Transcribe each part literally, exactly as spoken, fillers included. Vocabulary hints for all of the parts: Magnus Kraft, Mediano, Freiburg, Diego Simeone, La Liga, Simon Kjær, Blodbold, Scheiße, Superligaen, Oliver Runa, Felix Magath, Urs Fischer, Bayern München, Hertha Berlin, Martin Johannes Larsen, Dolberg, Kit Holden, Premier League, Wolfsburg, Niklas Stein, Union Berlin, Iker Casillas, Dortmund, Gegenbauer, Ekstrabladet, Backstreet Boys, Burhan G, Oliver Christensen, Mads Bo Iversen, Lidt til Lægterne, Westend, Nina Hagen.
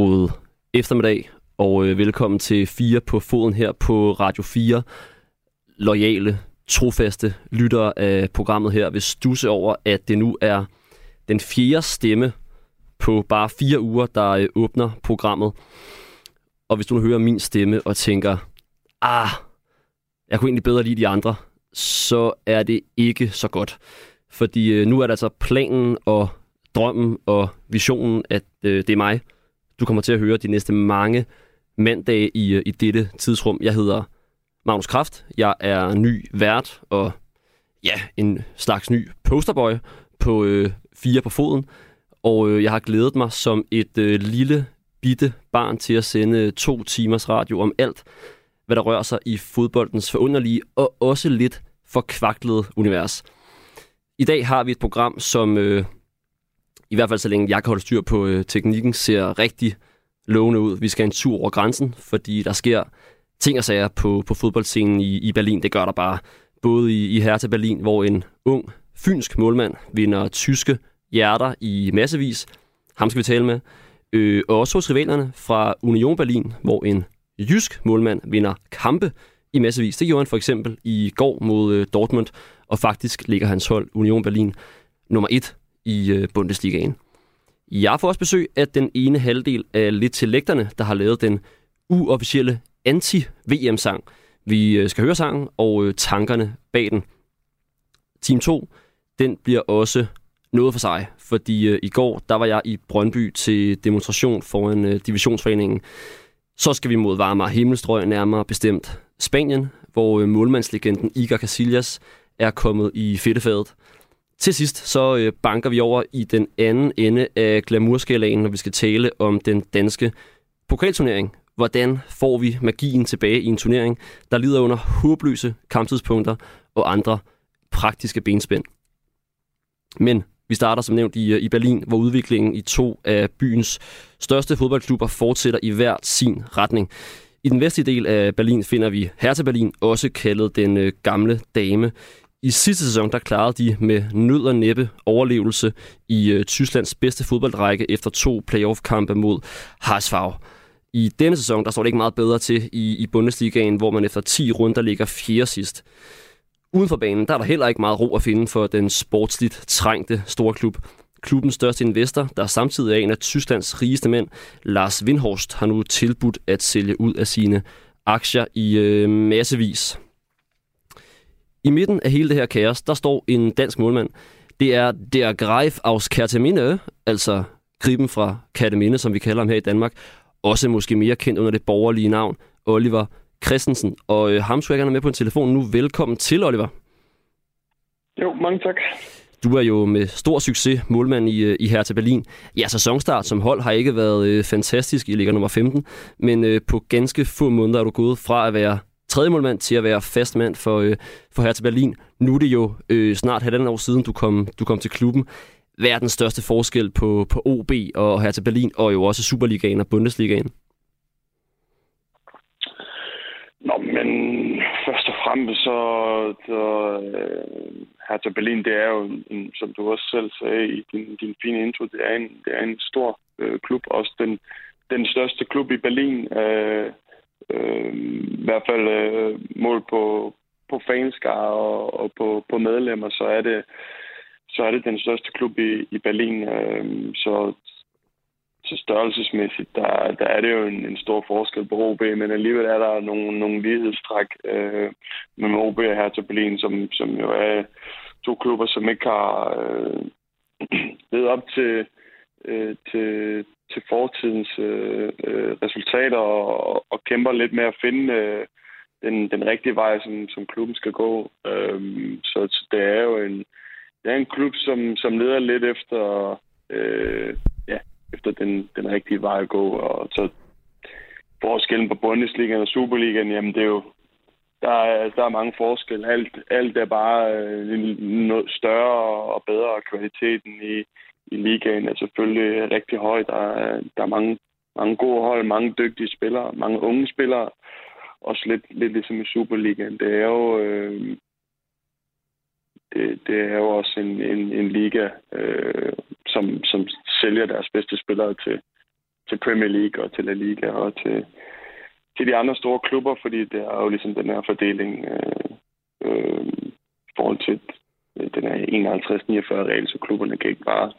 God eftermiddag, og øh, velkommen til fire på foden her på Radio fire. Loyale, trofaste lyttere af programmet her vil stusse over, at det nu er den fjerde stemme på bare fire uger, der øh, åbner programmet. Og hvis du nu hører min stemme og tænker, ah, jeg kunne egentlig bedre lide de andre, så er det ikke så godt. Fordi øh, nu er det altså planen og drømmen og visionen, at øh, det er mig, du kommer til at høre de næste mange mandage i, i dette tidsrum. Jeg hedder Magnus Kraft. Jeg er ny vært og ja, en slags ny posterboy på øh, fire på foden. Og øh, jeg har glædet mig som et øh, lille bitte barn til at sende to timers radio om alt, hvad der rører sig i fodboldens forunderlige og også lidt forkvaklede univers. I dag har vi et program, som øh, i hvert fald så længe jeg kan holde styr på øh, teknikken, ser rigtig lovende ud. Vi skal en tur over grænsen, fordi der sker ting og sager på, på fodboldscenen i, i Berlin. Det gør der bare. Både i, i Hertha Berlin, hvor en ung fynsk målmand vinder tyske hjerter i massevis. Ham skal vi tale med. Øh, og også hos rivalerne fra Union Berlin, hvor en jysk målmand vinder kampe i massevis. Det gjorde han for eksempel i går mod øh, Dortmund, og faktisk ligger hans hold Union Berlin nummer et i øh, Bundesligaen. Jeg får også besøg af den ene halvdel af Lidt til Lægterne, der har lavet den uofficielle anti-V M-sang. Vi øh, skal høre sangen og øh, tankerne bag den. Team to, den bliver også noget for sig, fordi øh, i går, der var jeg i Brøndby til demonstration foran øh, divisionsforeningen. Så skal vi mod varmere himmelstrøg, nærmere bestemt Spanien, hvor øh, målmandslegenden Iker Casillas er kommet i fedtefadet. Til sidst så øh, banker vi over i den anden ende af glamourskalaen, når vi skal tale om den danske pokalturnering. Hvordan får vi magien tilbage i en turnering, der lider under håbløse kamptidspunkter og andre praktiske benspænd? Men vi starter som nævnt i, i Berlin, hvor udviklingen i to af byens største fodboldklubber fortsætter i hver sin retning. I den vestlige del af Berlin finder vi Hertha Berlin, også kaldet den øh, gamle dame. I sidste sæson der klarede de med nød og næppe overlevelse i øh, Tysklands bedste fodboldrække efter to playoff-kampe mod H S V. I denne sæson der står det ikke meget bedre til i, i Bundesligaen, hvor man efter ti runder ligger fjerde sidst. Uden for banen der er der heller ikke meget ro at finde for den sportsligt trængte store klub. Klubbens største investor, der samtidig er en af Tysklands rigeste mænd, Lars Windhorst, har nu tilbudt at sælge ud af sine aktier i øh, massevis. I midten af hele det her kaos, der står en dansk målmand. Det er Der Greif aus Kerteminde, altså Griben fra Kerteminde, som vi kalder ham her i Danmark. Også måske mere kendt under det borgerlige navn, Oliver Christensen. Og øh, ham skulle jeg gerne med på en telefon nu. Velkommen til, Oliver. Jo, mange tak. Du er jo med stor succes målmand i, i Hertha Berlin. Ja, sæsonstart som hold har ikke været øh, fantastisk. I ligger nummer femten. Men øh, på ganske få måneder er du gået fra at være tredje målmand til at være fast mand for, øh, for Hertha Berlin. Nu er det jo øh, snart halvandet år siden, du kom, du kom til klubben. Hvad er den største forskel på, på O B og Hertha Berlin, og jo også Superligaen og Bundesligaen? Nå, men først og fremmest så, så øh, Hertha Berlin, det er jo, en, som du også selv sagde i din, din fine intro, det er en, det er en stor øh, klub, også den, den største klub i Berlin, øh, øh, i hvert fald øh, målt på, på fanskare og, og på, på medlemmer, så er det så er det den største klub i, i Berlin, øh, så, så størrelsesmæssigt, der, der er det jo en, en stor forskel på O B, men alligevel er der nogle, nogle lighedstræk øh, mellem O B og Hertha Berlin, som, som jo er to klubber, som ikke har øh, ledet op til, øh, til, til fortidens øh, resultater og, og kæmper lidt med at finde øh, den, den rigtige vej, som, som klubben skal gå. Øh, så, så det er jo en Det er en klub, som, som leder lidt efter, øh, ja, efter den, den rigtige vej at gå. Og så forskellen på Bundesligaen og Superligaen, jamen det er jo, der er, der er mange forskelle. Alt, alt er bare øh, noget større og bedre, kvaliteten i, i ligaen er selvfølgelig rigtig høj. Der er, der er mange, mange gode hold, mange dygtige spillere, mange unge spillere. Også lidt, lidt ligesom i Superligaen. Det er jo... Øh, Det, det er jo også en, en, en liga, øh, som, som sælger deres bedste spillere til, til Premier League og til La Liga og til, til de andre store klubber, fordi det er jo ligesom den her fordeling øh, øh, i forhold til den her enoghalvtreds niogfyrre regel, så klubberne kan ikke bare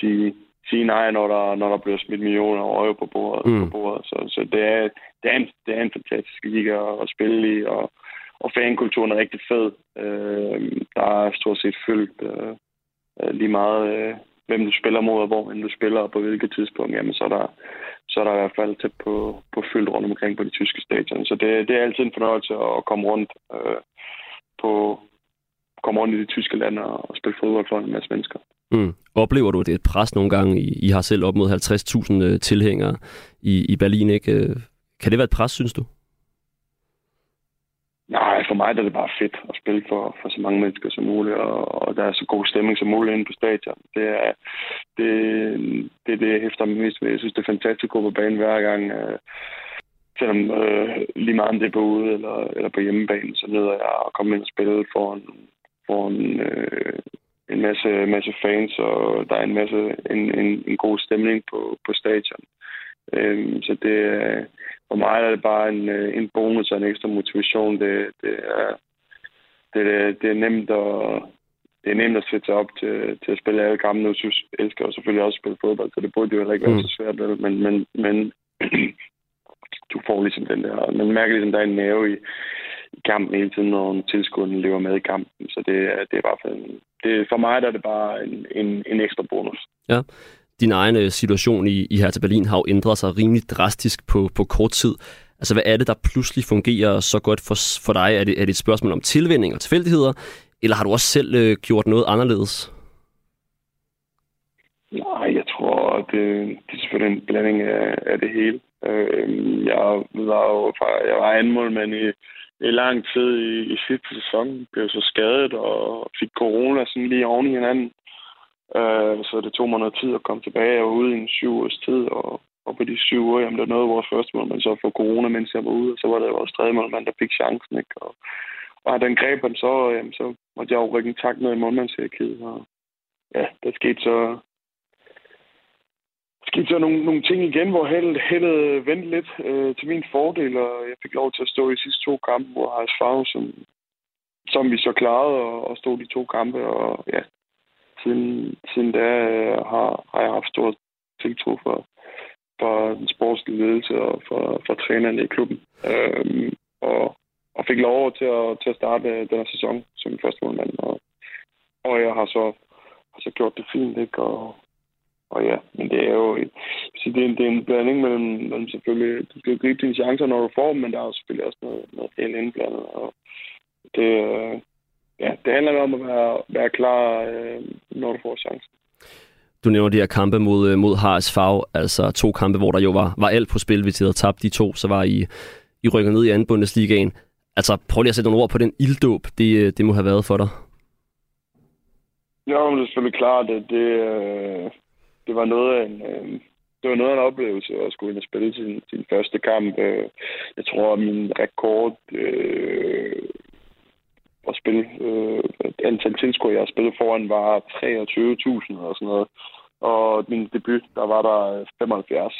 sige, sige nej, når der, når der bliver smidt millioner og øje på bordet. Mm. På bordet. Så, så det, er, det, er en, det er en fantastisk liga at spille i, og, og fankulturen er rigtig fed. Øh, der er stort set fyldt øh, lige meget, øh, hvem du spiller mod, og hvor du spiller, og på hvilket tidspunkt, jamen så er der, så er der i hvert fald tæt på, på fyldt rundt omkring på de tyske stadion. Så det, det er altid en fornøjelse at komme rundt øh, på... kommer rundt i det tyske land og spille fodbold for en masse mennesker. Mm. Oplever du, at det er et pres nogle gange? I, I har selv op mod halvtreds tusind tilhængere i, i Berlin, ikke? Kan det være et pres, synes du? Nej, for mig er det bare fedt at spille for, for så mange mennesker som muligt, og, og der er så god stemning som muligt inde på stadion. Det er det, det, det jeg hæfter mig mest ved. Jeg synes, det er fantastisk at gå på banen hver gang. Øh, Selvom øh, lige meget om det er på ude eller, eller på hjemmebanen, så leder jeg at komme ind og spille for en for en, øh, en masse, masse fans, og der er en masse en, en, en god stemning på, på stadion. Øhm, så det er, for mig er det bare en, en bonus og en ekstra motivation. Det, det, er, det, det, er nemt at, det er nemt at sætte sig op til, til at spille alle gamle. Jeg synes, jeg elsker og selvfølgelig også spille fodbold, så det burde jo heller ikke være så svært. Men, men, men du får ligesom den der, og man mærker ligesom, der er en nerve i kampen hele tiden, når tilskuerne lever med i kampen. Så det, det er bare for, det, for mig der er det bare en, en, en ekstra bonus. Ja. Din egen situation i, i Hertha Berlin har jo ændret sig rimelig drastisk på, på kort tid. Altså, hvad er det, der pludselig fungerer så godt for, for dig? Er det, er det et spørgsmål om tilvænning og tilfældigheder, eller har du også selv øh, gjort noget anderledes? Nej, jeg tror, det, det er selvfølgelig en blanding af, af det hele. Øh, jeg var jo jeg var anmålmand i I lang tid i, i sidste sæson, blev så skadet og fik corona sådan lige oven i hinanden. Øh, så det tog mig noget tid at komme tilbage. Jeg var ude i en syv års tid, og, og på de syv år, jamen, der nåede vores første målmand så for corona, mens jeg var ude. Og så var det vores tredje målmand, der fik chancen, ikke? Og, og den greb han så, og, jamen, så måtte jeg jo rykke en tak ned i målmandshierarkiet. Og ja, der skete så... Skete så nogle, nogle ting igen, hvor heldet, heldet vendte lidt øh, til min fordel, og jeg fik lov til at stå i de sidste to kampe, hvor H S V, som, som vi så klarede, og, og stod de to kampe, og ja, siden, siden da øh, har, har jeg haft stor tiltro for, for den sportslige ledelse og for, for trænerne i klubben, øh, og, og fik lov til at, til at starte den her sæson som første målmand, og, og jeg har så, har så gjort det fint, ikke, og Og ja, men det er jo så det er en, det er en blanding mellem, mellem selvfølgelig, du skal gribe dine chancer, når du får dem, men der er jo selvfølgelig også noget, noget helt indblandet. Og det, ja, det handler om at være, være klar, når du får chancen. Du nævner de her kampe mod, mod H S V, altså to kampe, hvor der jo var, var alt på spil, hvis I havde tabt de to, så var I, I rykket ned i anden Bundesligaen. Altså prøv lige at sætte nogle ord på den ilddåb, det, det må have været for dig. Ja, men det er selvfølgelig klart, at det... Øh Det var noget af en, øh, det var noget af en oplevelse at skulle ind og spille sin, sin første kamp. Øh, jeg tror, at min rekord øh, at spille, øh, antal tilskuere, jeg har spillet foran, var treogtyve tusind og sådan noget. Og min debut, der var der femoghalvfjerds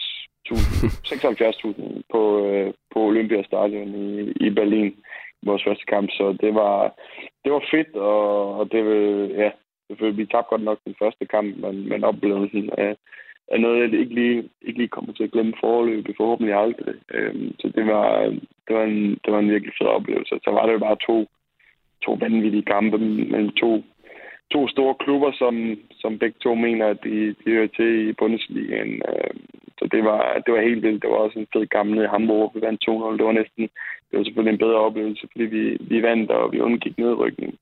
tusind, seksoghalvfjerds tusind på, øh, på Olympiastadion i, i Berlin, vores første kamp. Så det var, det var fedt, og, og det vil, ja. Vi tabte godt nok den første kamp, men, men oplevelsen er, er noget, jeg ikke lige, ikke lige kommer til at glemme forløbet, forhåbentlig aldrig. Øhm, så det var, det, var en, det var en virkelig fed oplevelse. Så var det jo bare to, to vanvittige kampe mellem to, to store klubber, som, som begge to mener, at de, de hører til i Bundesligaen. Øhm, så det var, det var helt vildt. Det var også en fed kamp nede i Hamburg. Vi vandt to nul. Det var næsten, det var selvfølgelig en bedre oplevelse, fordi vi, vi vandt, og vi undgik nedrykning.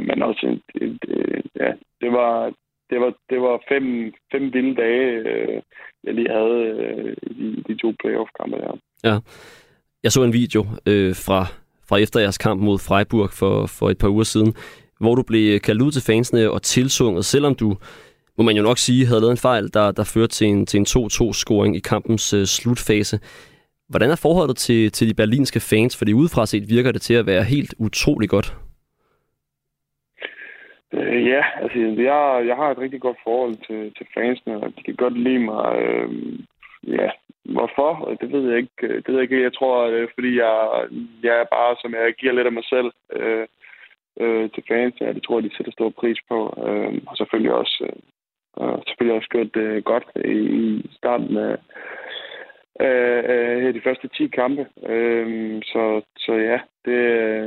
Men også, en, en, en, ja, det var, det var, det var fem, fem vilde dage, øh, jeg lige havde øh, i de to playoff-kampe der. Ja, jeg så en video øh, fra, fra efter jeres kamp mod Freiburg for, for et par uger siden, hvor du blev kaldt ud til fansene og tilsunget, selvom du, må man jo nok sige, havde lavet en fejl, der, der førte til en, til en to-to-scoring i kampens øh, slutfase. Hvordan er forholdet til, til de berlinske fans? Fordi udefra set virker det til at være helt utrolig godt. Øh, ja, altså jeg, jeg har et rigtig godt forhold til, til fansene, og de kan godt lide mig. Øh, ja, hvorfor? Det ved jeg ikke. Det ved jeg ikke. Jeg tror, det er, fordi jeg, jeg er bare, som jeg giver lidt af mig selv øh, øh, til fans. Ja, det tror jeg, de sætter stor pris på. Øh, og selvfølgelig også, øh, selvfølgelig også gjort det øh, godt i, i starten af øh, øh, de første ti kampe. Øh, så, så ja, det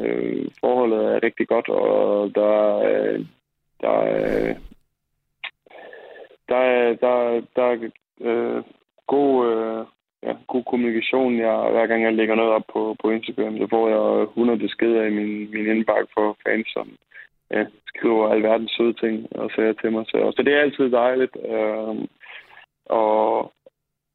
øh, forholdet er rigtig godt, og der øh, der øh, Der er, der, der er øh, god, øh, ja, god kommunikation. Jeg, hver gang jeg lægger noget op på, på Instagram, så får jeg hundrede beskeder i min, min indbakke på fans, som ja, skriver alverdens søde ting og sager til mig. Så, så det er altid dejligt øh, og,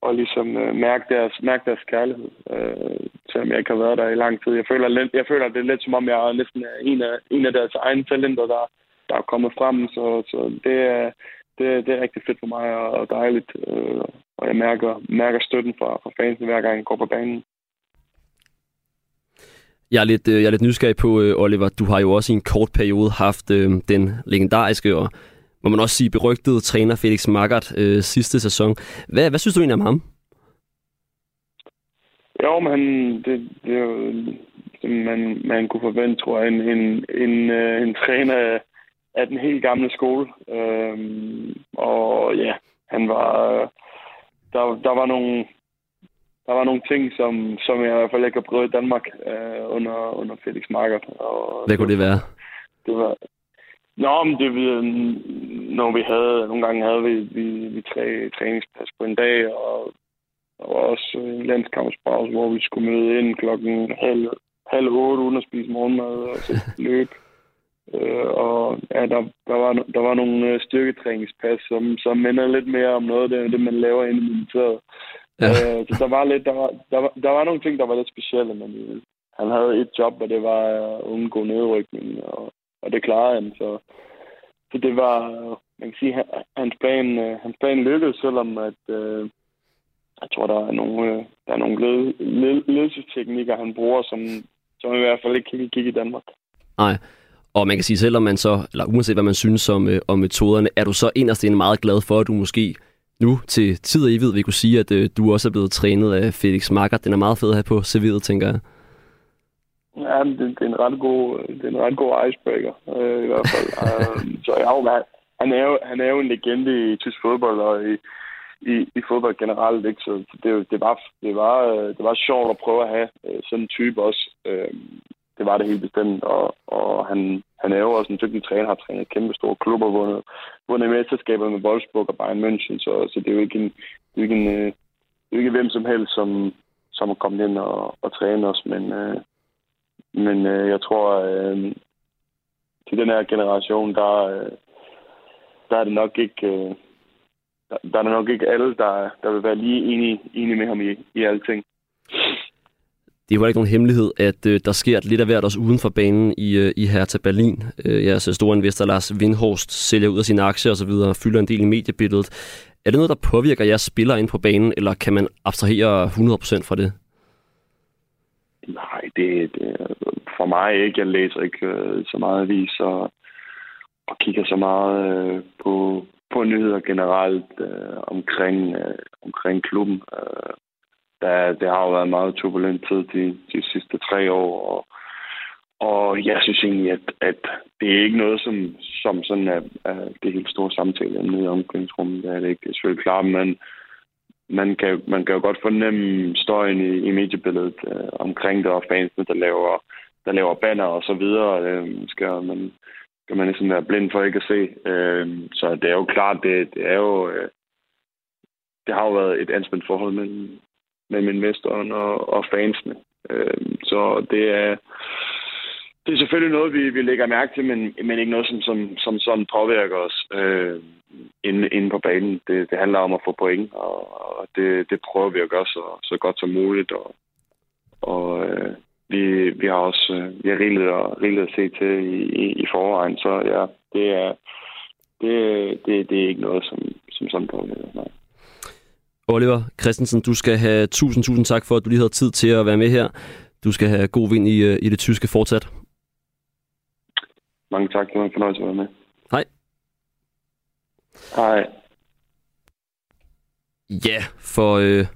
og ligesom øh, mærke deres, mærke deres kærlighed, øh, selvom jeg ikke har været der i lang tid. Jeg føler, jeg føler det er lidt som om, jeg er næsten en af, en af deres egne talenter, der, der er kommet frem. Så, så det er... Det, det er rigtig fedt for mig og dejligt, og jeg mærker, mærker støtten fra, fra fansen hver gang jeg går på banen. Jeg er lidt, jeg er lidt nysgerrig på, Oliver, du har jo også i en kort periode haft den legendariske og må man også sige berygtede træner Felix Magath sidste sæson. Hvad, hvad synes du egentlig om ham? Jo, men det, det er jo, man, man kunne forvente, tror jeg, en, en, en, en træner af den helt gamle skole. Øhm, og ja, han var... Der, der, var nogle, der var nogle ting, som, som jeg i hvert fald ikke har prøvet i Danmark øh, under, under Felix Magath. Og hvad kunne det være? Det var... Nå, men det, når vi havde... Nogle gange havde vi, vi, vi tre træningspas på en dag, og der var også en landskampspause, hvor vi skulle møde ind klokken halv, halv otte, uden at spise morgenmad, og så løb. Øh, og ja, der, der, var, der var nogle styrketræningspas, som, som minder lidt mere om noget af det, man laver inde i militæret. Ja. Øh, så der var, lidt, der, var, der, var, der var nogle ting, der var lidt specielle, men øh, han havde et job, og det var at undgå nedrykning, og, og det klarede han. Så, så det var, man kan sige, han, hans plan, øh, hans plan lykkedes, selvom at, øh, jeg tror, der er nogle, øh, der er nogle led, led, ledelsesteknikker, han bruger, som, som i hvert fald ikke kan kigge i Danmark. Nej. Og man kan sige, selvom man så, eller uanset hvad man synes om, øh, om metoderne, er du så inderst inde meget glad for, at du måske nu til tid og evighed vil kunne sige, at øh, du også er blevet trænet af Felix Magath. Den er meget fed at have på C V'et, tænker jeg. Ja, det, det er en ret god, det er en ret god icebreaker, øh, i hvert fald. um, så jeg har jo været, han er jo, han er jo en legende i tysk fodbold og i, i, i fodbold generelt, ikke? Så det, det, var, det, var, det var sjovt at prøve at have sådan en type også. Øh, Det var det helt bestemt, og, og han, han er jo også en dygtig træner, har trænet kæmpe store klubber, vundet, vundet mesterskaber med Wolfsburg og Bayern München, så, så det er jo ikke, en, det er ikke, en, det er ikke hvem som helst, som, som er kommet ind og, og træne os, men, øh, men øh, jeg tror, øh, til den her generation, der, øh, der er det nok ikke... Øh, der, der er det nok ikke alle, der, der vil være lige enige, enige med ham i, i alting. Det er jo ikke nogen hemmelighed, at øh, der sker lidt af hvert også uden for banen i, øh, i Hertha Berlin. Øh, jeres store investor Lars Windhorst sælger ud af sine aktier osv. og fylder en del i mediebilledet. Er det noget, der påvirker jeres spillere ind på banen, eller kan man abstrahere hundrede procent fra det? Nej, det, det for mig ikke. Jeg læser ikke øh, så meget avis og, og kigger så meget øh, på, på nyheder generelt øh, omkring, øh, omkring klubben. Øh. Der, det har jo været en meget turbulent tid de, de sidste tre år, og, og jeg synes egentlig, at, at det er ikke noget, som, som sådan er, er det helt store samtaleemne i omklædningsrummet. Det er det ikke. Det er selvfølgelig klart, men man kan, man kan jo godt fornemme støjen i, i mediebilledet øh, omkring det, og fansene, der laver, der laver banner og så videre, øh, skal man, skal man ligesom være blind for ikke at se. Øh, så det er jo klart, det, det er jo... Øh, det har jo været et anspændt forhold mellem mellem investoren og, og fansene. Øh, så det er, det er selvfølgelig noget, vi, vi lægger mærke til, men, men ikke noget, som, som, som sådan påvirker os øh, inde, inde på banen. Det, det handler om at få point, og, og det, det prøver vi at gøre så, så godt som muligt. Og, og øh, vi, vi har også øh, vi har rigeligt, og, rigeligt at se til i, i, i forvejen, så ja, det er, det, det, det er ikke noget, som, som sådan påvirker. Nej. Oliver Christensen, du skal have tusind, tusind tak for, at du lige havde tid til at være med her. Du skal have god vind i, i det tyske fortsat. Mange tak. Det var en fornøjelse at være med. Hej. Hej. Ja, for øh,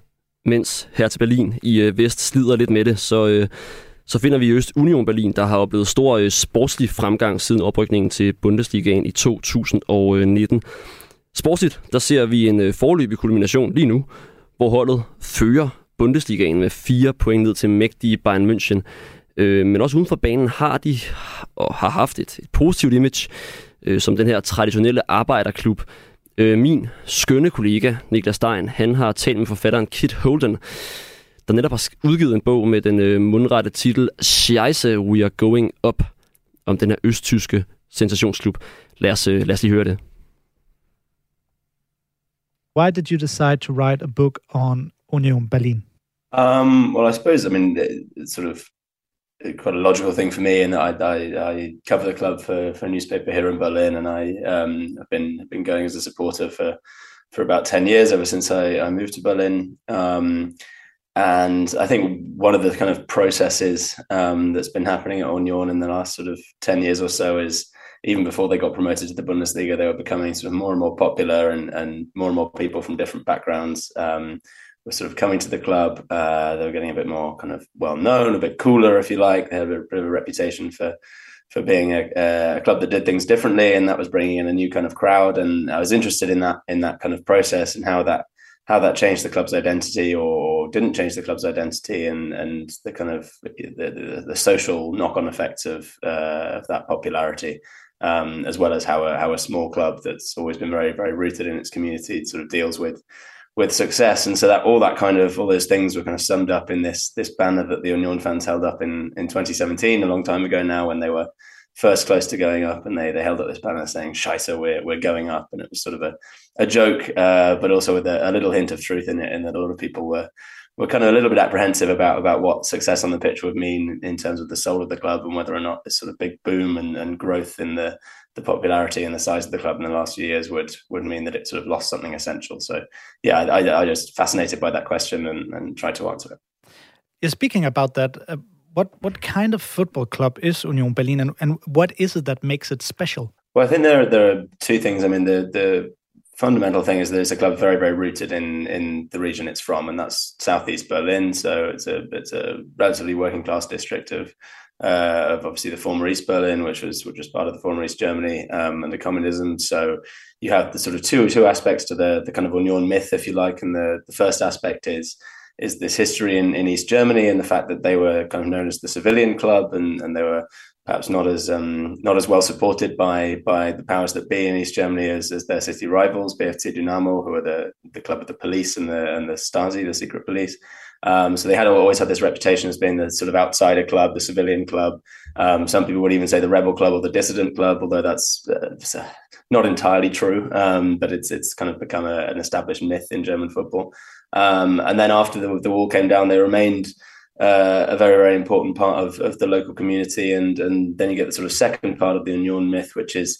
mens Hertha Berlin i øh, vest slider lidt med det, så, øh, så finder vi i øst Union Berlin, der har oplevet stor øh, sportslig fremgang siden oprykningen til Bundesligaen i to tusind og nitten. Sportsligt, der ser vi en øh, forløbig kulmination lige nu, hvor holdet fører Bundesligaen med fire point ned til mægtige Bayern München. Øh, men også uden for banen har de og har haft et, et positivt image øh, som den her traditionelle arbejderklub. Øh, min skønne kollega Niklas Stein, han har talt med forfatteren Kit Holden, der netop har udgivet en bog med den øh, mundrette titel Scheiße, we are going up, om den her østtyske sensationsklub. Lad os, øh, lad os lige høre det. Why did you decide to write a book on Union Berlin? Um, well, I suppose, I mean, it's sort of quite a logical thing for me, and I, I, I cover the club for, for a newspaper here in Berlin, and I, um, I've been been going as a supporter for for about ten years, ever since I, I moved to Berlin. Um, and I think one of the kind of processes um, that's been happening at Union in the last sort of ten years or so is, even before they got promoted to the Bundesliga, they were becoming sort of more and more popular, and, and more and more people from different backgrounds um, were sort of coming to the club. Uh, they were getting a bit more kind of well-known, a bit cooler, if you like. They had a bit of a reputation for for being a, a club that did things differently, and that was bringing in a new kind of crowd. And I was interested in that in that kind of process and how that how that changed the club's identity or didn't change the club's identity, and, and the kind of the, the, the social knock-on effects of, uh, of that popularity. Um, as well as how a, how a small club that's always been very, very rooted in its community sort of deals with with success. And so that all that kind of all those things were kind of summed up in this this banner that the Union fans held up in, in twenty seventeen, a long time ago now, when they were first close to going up, and they they held up this banner saying, "Scheiße, we're we're going up," and it was sort of a a joke, uh, but also with a, a little hint of truth in it, and that a lot of people were. We're kind of a little bit apprehensive about about what success on the pitch would mean in terms of the soul of the club, and whether or not this sort of big boom and, and growth in the the popularity and the size of the club in the last few years would would mean that it sort of lost something essential. So, yeah, I, I, I just fascinated by that question and, and tried to answer it. You're speaking about that. Uh, what what kind of football club is Union Berlin, and, and what is it that makes it special? Well, I think there there are two things. I mean, the the fundamental thing is that it's a club very, very rooted in in the region it's from, and that's southeast Berlin. So it's a it's a relatively working class district of uh, of obviously the former East Berlin, which was which was part of the former East Germany um, and the communism. So you have the sort of two two aspects to the the kind of Union myth, if you like. And the the first aspect is is this history in, in East Germany, and the fact that they were kind of known as the civilian club, and and they were perhaps not as um, not as well supported by by the powers that be in East Germany as, as their city rivals, B F C Dynamo, who are the, the club of the police and the and the Stasi, the secret police. Um, so they had always had this reputation as being the sort of outsider club, the civilian club. Um, some people would even say the rebel club or the dissident club, although that's uh, not entirely true. Um, but it's it's kind of become a, an established myth in German football. Um, and then after the, the wall came down, they remained Uh, a very, very important part of, of the local community. And and then you get the sort of second part of the Union myth, which is,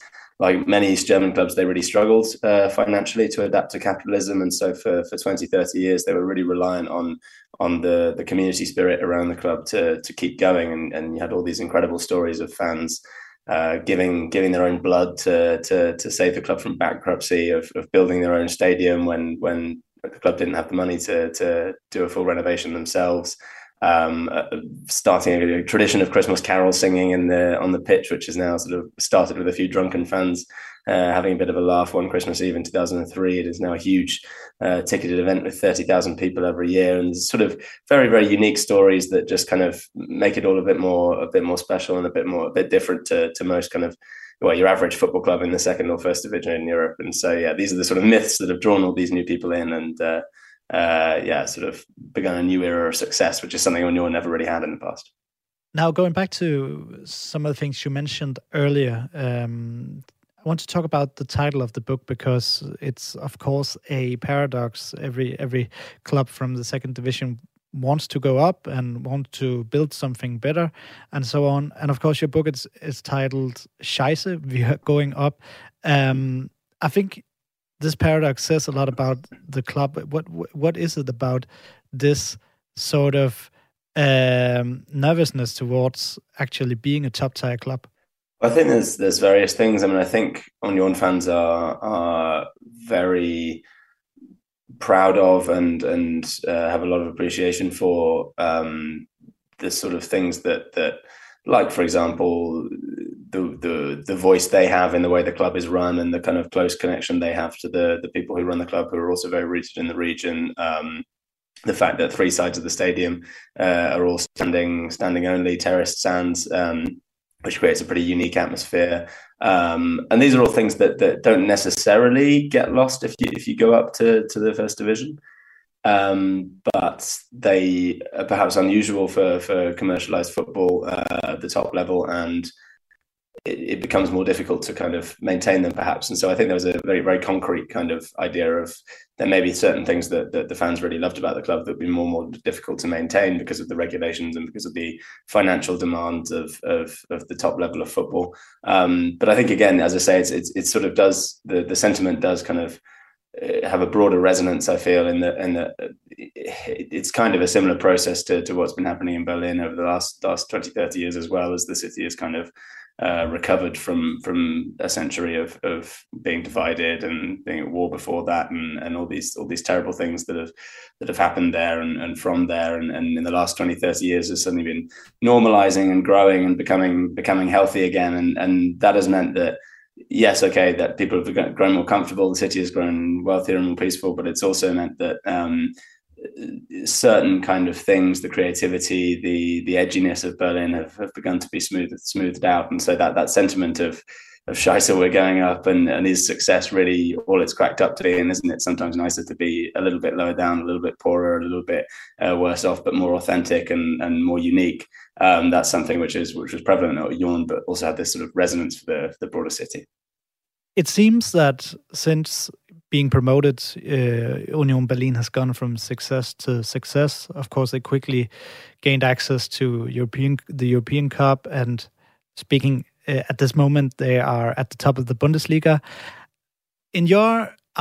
like many East German clubs, they really struggled uh, financially to adapt to capitalism. And so for, for twenty, thirty years, they were really reliant on on the, the community spirit around the club to to keep going. And, and you had all these incredible stories of fans uh, giving giving their own blood to to to save the club from bankruptcy, of, of building their own stadium when, when the club didn't have the money to to do a full renovation themselves. Um, uh, starting a, a tradition of Christmas carol singing in the on the pitch, which is now sort of started with a few drunken fans uh, having a bit of a laugh one Christmas Eve in two thousand three. It is now a huge uh, ticketed event with thirty thousand people every year, and sort of very, very unique stories that just kind of make it all a bit more a bit more special and a bit more a bit different to to most kind of well your average football club in the second or first division in Europe. And so yeah, these are the sort of myths that have drawn all these new people in, and. Uh, Uh, yeah, sort of begun a new era of success, which is something Union never really had in the past. Now, going back to some of the things you mentioned earlier, um, I want to talk about the title of the book, because it's, of course, a paradox. Every every club from the second division wants to go up and want to build something better, and so on. And of course, your book is is titled "Scheiße, we are going up." Um, I think. This paradox says a lot about the club. What what is it about this sort of um, nervousness towards actually being a top tier club? I think there's there's various things. I mean, I think Union fans are are very proud of and and uh, have a lot of appreciation for um, the sort of things that that, like for example, the the the voice they have in the way the club is run and the kind of close connection they have to the the people who run the club, who are also very rooted in the region. Um, the fact that three sides of the stadium uh, are all standing standing only terraced stands, um, which creates a pretty unique atmosphere. Um, and these are all things that that don't necessarily get lost if you if you go up to to the first division. Um, but they are perhaps unusual for for commercialized football uh, at the top level, and it, it becomes more difficult to kind of maintain them, perhaps. And so I think there was a very very concrete kind of idea of there may be certain things that, that the fans really loved about the club that would be more and more difficult to maintain because of the regulations and because of the financial demands of of, of the top level of football. Um, but I think again, as I say, it's, it's it sort of does the the sentiment does kind of have a broader resonance, I feel, in the in the it's kind of a similar process to, to what's been happening in Berlin over the last last twenty, thirty years, as well as the city has kind of uh, recovered from from a century of of being divided and being at war before that, and and all these all these terrible things that have that have happened there and, and from there, and, and in the last twenty, thirty years has suddenly been normalizing and growing and becoming becoming healthy again, and and that has meant that. Yes, okay, that people have grown more comfortable, the city has grown wealthier and more peaceful, but it's also meant that um, certain kind of things, the creativity, the the edginess of Berlin have, have begun to be smoothed smoothed out. And so that that sentiment of of Scheiße, we're going up, and, and is success really all it's cracked up to be? And isn't it sometimes nicer to be a little bit lower down, a little bit poorer, a little bit uh, worse off, but more authentic and, and more unique? Um, that's something which is which was prevalent at Union, but also had this sort of resonance for the, the broader city. It seems that since being promoted, uh, Union Berlin has gone from success to success. Of course, they quickly gained access to European the European Cup, and speaking uh, at this moment, they are at the top of the Bundesliga. In your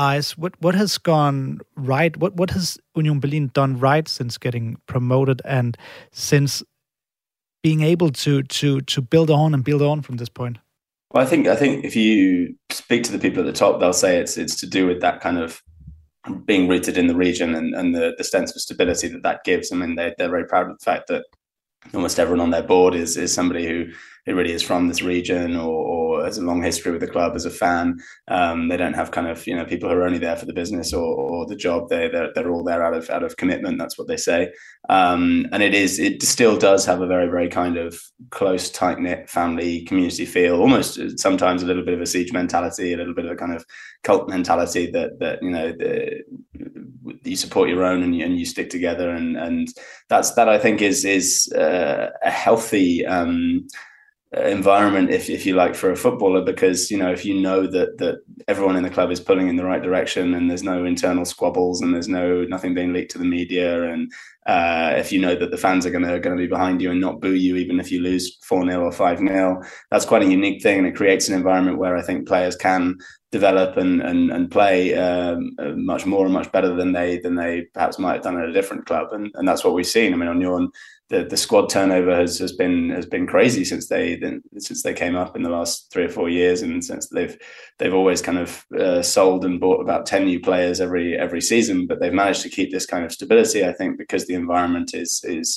eyes, what what has gone right? What what has Union Berlin done right since getting promoted and since being able to to to build on and build on from this point? Well, I think I think if you speak to the people at the top, they'll say it's it's to do with that kind of being rooted in the region and, and the, the sense of stability that that gives. I mean, they they're very proud of the fact that almost everyone on their board is is somebody who, who really is from this region or, or has a long history with the club as a fan. Um, they don't have kind of, you know, people who are only there for the business or, or the job. They they're, they're all there out of out of commitment. That's what they say. Um, and it is it still does have a very very kind of close, tight knit family community feel. Almost sometimes a little bit of a siege mentality, a little bit of a kind of cult mentality that that you know the, you support your own and you, and you stick together. And and that's that I think is is uh, a healthy Um, environment, if if you like, for a footballer, because you know if you know that that everyone in the club is pulling in the right direction and there's no internal squabbles and there's no nothing being leaked to the media, and uh, if you know that the fans are going to going to be behind you and not boo you even if you lose four nil or five nil, that's quite a unique thing, and it creates an environment where I think players can develop and and and play um, much more and much better than they than they perhaps might have done at a different club, and and that's what we've seen. I mean, on your The, the squad turnover has, has been has been crazy since they since they came up in the last three or four years, and since they've they've always kind of uh, sold and bought about ten new players every every season, but they've managed to keep this kind of stability, I think, because the environment is is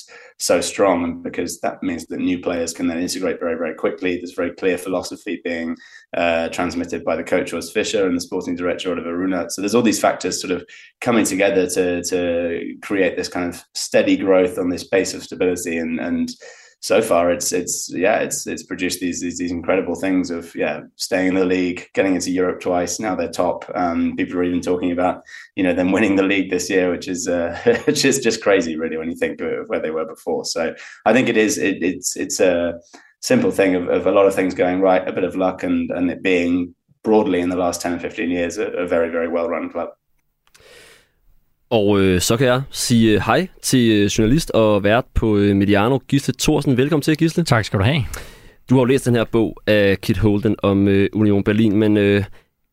so strong, and because that means that new players can then integrate very very quickly. There's very clear philosophy being uh, transmitted by the coach Urs Fischer and the sporting director Oliver Runa. So there's all these factors sort of coming together to to create this kind of steady growth on this base of stability. And, and so far, it's it's yeah, it's it's produced these, these these incredible things of yeah, staying in the league, getting into Europe twice. Now they're top. Um, people are even talking about you know them winning the league this year, which is uh, which is just crazy, really, when you think of where they were before. So I think it is it, it's it's a simple thing of, of a lot of things going right, a bit of luck, and and it being broadly in the last ten or fifteen years a, a very very well run club. Og øh, så kan jeg sige hej til journalist og vært på øh, Mediano, Gisle Thorsen. Velkommen til, Gisle. Tak skal du have. Du har jo læst den her bog af Kit Holden om øh, Union Berlin, men øh,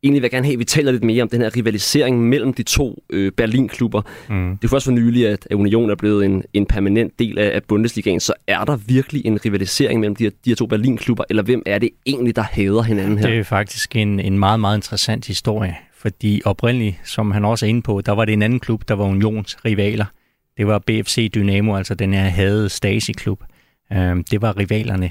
egentlig vil jeg gerne have, at vi taler lidt mere om den her rivalisering mellem de to øh, Berlin-klubber. Mm. Det er først for nylig, at, at Union er blevet en, en permanent del af, af Bundesligaen. Så er der virkelig en rivalisering mellem de her, de her to Berlin-klubber, eller hvem er det egentlig, der hader hinanden her? Det er faktisk en, en meget, meget interessant historie. Fordi oprindeligt, som han også er inde på, der var det en anden klub, der var Unions rivaler. Det var B F C Dynamo, altså den her hadede Stasi-klub. Det var rivalerne.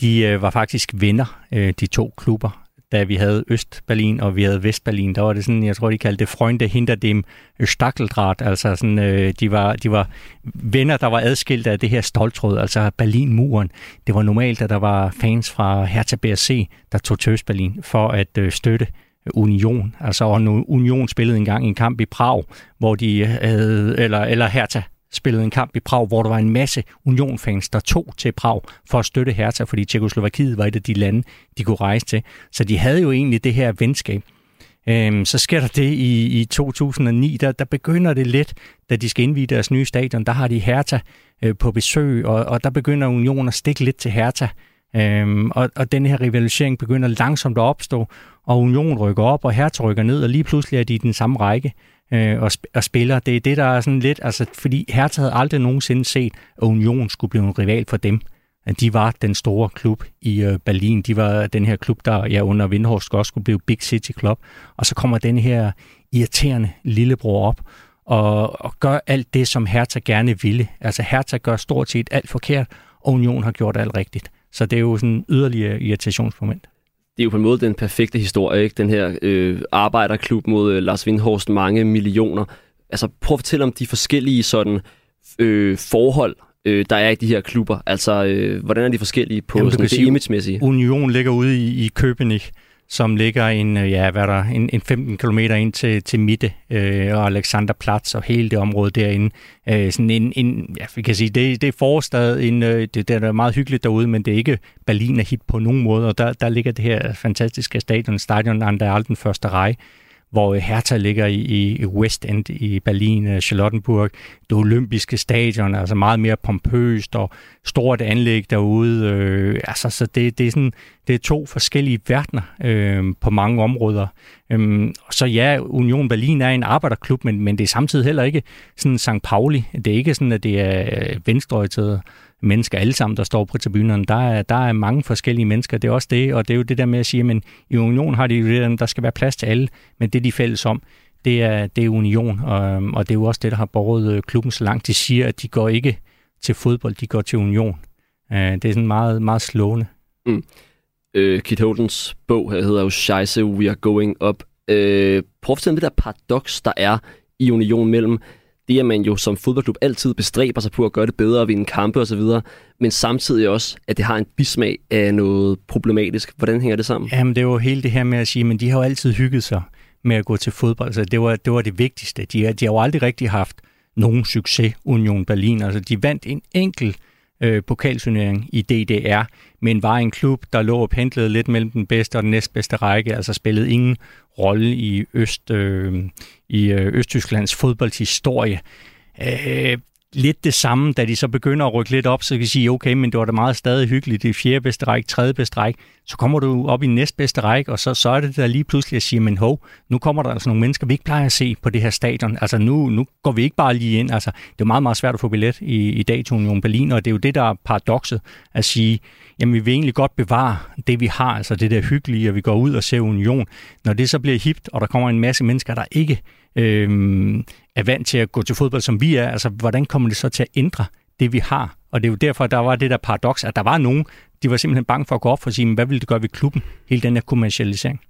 De var faktisk venner, de to klubber. Da vi havde Øst-Berlin og vi havde Vest-Berlin, der var det sådan, jeg tror, de kaldte det Freunde hinter dem Stacheldraht. Altså sådan, øh, de, var, de var venner, der var adskilt af det her stoltråd, altså Berlinmuren. Det var normalt, at der var fans fra Hertha B S C, der tog til Øst-Berlin for at øh, støtte Union. Altså, og Union spillede engang en kamp i Prag, hvor de havde, eller, eller Hertha spillede en kamp i Prag, hvor der var en masse Union-fans, der tog til Prag for at støtte Hertha, fordi Tjekkoslovakiet var et af de lande, de kunne rejse til. Så de havde jo egentlig det her venskab. Øhm, så sker der det i, i to tusind og ni, der, der begynder det lidt, da de skal indvige deres nye stadion, der har de Hertha øh, på besøg, og, og der begynder Union at stikke lidt til Hertha. Øhm, og, og den her rivalisering begynder langsomt at opstå, og Union rykker op, og Hertha rykker ned, og lige pludselig er de i den samme række og spiller. Det er det, der er sådan lidt, altså, fordi Hertha havde aldrig nogensinde set, at Union skulle blive en rival for dem. De var den store klub i Berlin. De var den her klub, der ja, under Windhorst også skulle blive Big City Club. Og så kommer den her irriterende lillebror op og, og gør alt det, som Hertha gerne ville. Altså Hertha gør stort set alt forkert, og Union har gjort alt rigtigt. Så det er jo sådan en yderligere irritationsmoment. Det er jo på en måde den perfekte historie, ikke? Den her øh, arbejderklub mod øh, Lars Windhorst, mange millioner. Altså prøv at fortælle om de forskellige sådan, øh, forhold, øh, der er i de her klubber. Altså øh, hvordan er de forskellige på Jamen, sådan, det image-mæssige? Union ligger ude i, i Köpenick, som ligger en, ja, hvad der, en, en femten kilometer ind til, til Mitte øh, og Alexanderplatz og hele det område derinde. Øh, sådan en, en, ja, vi kan sige, det, det er forstad, en, øh, det, det er meget hyggeligt derude, men det er ikke Berlin er hit på nogen måde, og der, der ligger det her fantastiske stadion, Stadion an der alten Försterei, hvor Hertha ligger i, i Westend i Berlin, Charlottenburg, det olympiske stadion, altså meget mere pompøst og stort anlæg derude. Øh, altså, så det, det, er sådan, det er to forskellige verdener øh, på mange områder. Øh, så ja, Union Berlin er en arbejderklub, men, men det er samtidig heller ikke sådan Sankt Pauli. Det er ikke sådan, at det er venstreorienterede mennesker alle sammen, der står på tribunerne. Der er, der er mange forskellige mennesker, det er også det, og det er jo det der med at sige, men i Union har de jo det, der skal være plads til alle, men det de er fælles om, det er, det er Union, og, og det er jo også det, der har båret klubben så langt. De siger, at de går ikke til fodbold, de går til Union. Det er sådan meget, meget slående. Mm. Øh, Kit Holdens bog her hedder jo Scheisse, We Are Going Up. Øh, prøv at fortælle det der paradoks, der er i Union mellem det, at man jo som fodboldklub altid bestræber sig på at gøre det bedre og vinde kampe osv., men samtidig også, at det har en bismag af noget problematisk. Hvordan hænger det sammen? Jamen, det er jo hele det her med at sige, men de har jo altid hygget sig med at gå til fodbold. Så det var det, var det vigtigste. De, de har jo aldrig rigtig haft nogen succes, Union Berlin. Altså, de vandt en enkelt øh, pokalturnering i D D R, men var en klub, der lå og pendlede lidt mellem den bedste og den næstbedste række, altså spillede ingen rolle i øst øh, i Østtysklands fodboldhistorie. Øh, lidt det samme, da de så begynder at rykke lidt op, så kan de sige, okay, men det var da meget stadig hyggeligt i fjerde bedste række, tredje bedste række, så kommer du op i næstbedste række, og så, så er det der lige pludselig at sige, men hov, nu kommer der altså nogle mennesker, vi ikke plejer at se på det her stadion, altså nu, nu går vi ikke bare lige ind, altså det er meget, meget svært at få billet i, i dag til Union Berlin, og det er jo det, der er paradokset, at sige, jamen vi vil egentlig godt bevare det, vi har, altså det der hyggelige, at vi går ud og ser Union, når det så bliver hipt, og der kommer en masse mennesker, der ikke Øhm, er vant til at gå til fodbold, som vi er, altså hvordan kommer det så til at ændre det, vi har? Og det er jo derfor, der var det der paradoks, at der var nogen, de var simpelthen bange for at gå op for at sige, men hvad ville det gøre ved klubben? Hele den her kommercialisering.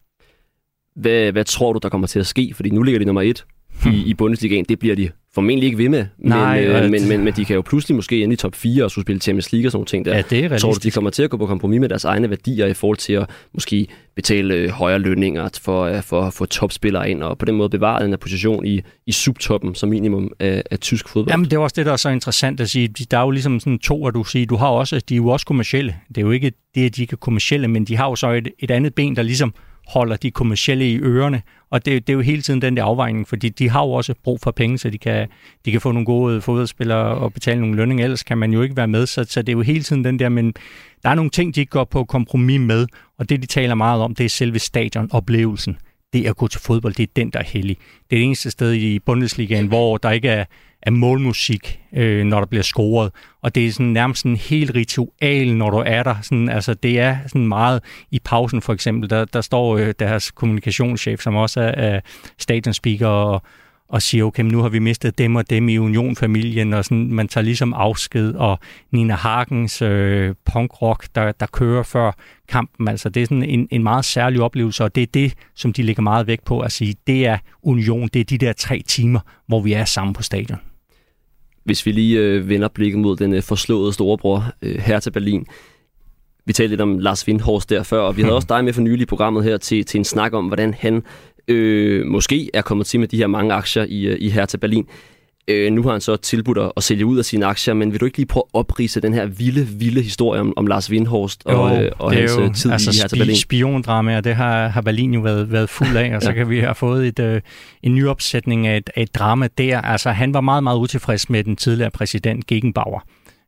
Hvad, hvad tror du, der kommer til at ske? Fordi nu ligger de nummer et hmm. i, i Bundesligaen. Det bliver de formentlig ikke ved med. Men, Nej, øh, men, men, men, men de kan jo pludselig måske ind i top fire og skulle spille Champions League og sådan nogle ting der. Ja, det er tror du, de kommer til at gå på kompromis med deres egne værdier i forhold til at måske betale øh, højere lønninger for, øh, for at få topspillere ind og på den måde bevare den her position i, i subtoppen som minimum af, af tysk fodbold? Jamen det er også det, der er så interessant at sige. Der er jo ligesom sådan to, at du siger, du har også, de er jo også kommercielle. Det er jo ikke det, at de ikke er kommercielle, men de har jo så et, et andet ben, der ligesom holder de kommercielle i ørerne, og det, det er jo hele tiden den der afvejning, fordi de har jo også brug for penge, så de kan, de kan få nogle gode fodboldspillere og betale nogle lønninger, ellers kan man jo ikke være med, så, så det er jo hele tiden den der, men der er nogle ting, de ikke går på kompromis med, og det de taler meget om, det er selve stadionoplevelsen. det at gå til fodbold, det er den, der er hellig. Det er det eneste sted i Bundesligaen, hvor der ikke er, er målmusik, øh, når der bliver scoret. Og det er sådan, nærmest en helt ritual, når du er der. Sådan, altså, det er sådan meget i pausen, for eksempel. Der, der står øh, deres kommunikationschef, som også er øh, stadionspeaker, og, og siger, okay, nu har vi mistet dem og dem i Unionfamilien, og sådan, man tager ligesom afsked, og Nina Hagens øh, punkrock, der, der kører før kampen. Altså, det er sådan en, en meget særlig oplevelse, og det er det, som de lægger meget vægt på at sige, det er Union, det er de der tre timer, hvor vi er sammen på stadion. Hvis vi lige øh, vender blikket mod den øh, forslåede storebror, øh, Hertha Berlin. Vi talte lidt om Lars Windhorst der før, og vi havde hmm. også dig med for nylig i programmet her til, til en snak om, hvordan han Øh, måske er kommet til med de her mange aktier i, i Hertha Berlin. Øh, nu har han så tilbudt at sælge ud af sine aktier, men vil du ikke lige prøve at oprise den her vilde, vilde historie om, om Lars Windhorst og, øh, og hans jo, tid altså i Hertha spi- Berlin? Spiondramaer, det har, har Berlin jo været, været fuld af, og så ja. kan vi have fået et, øh, en ny opsætning af et, et drama der. Altså, han var meget, meget utilfreds med den tidligere præsident Gegenbauer.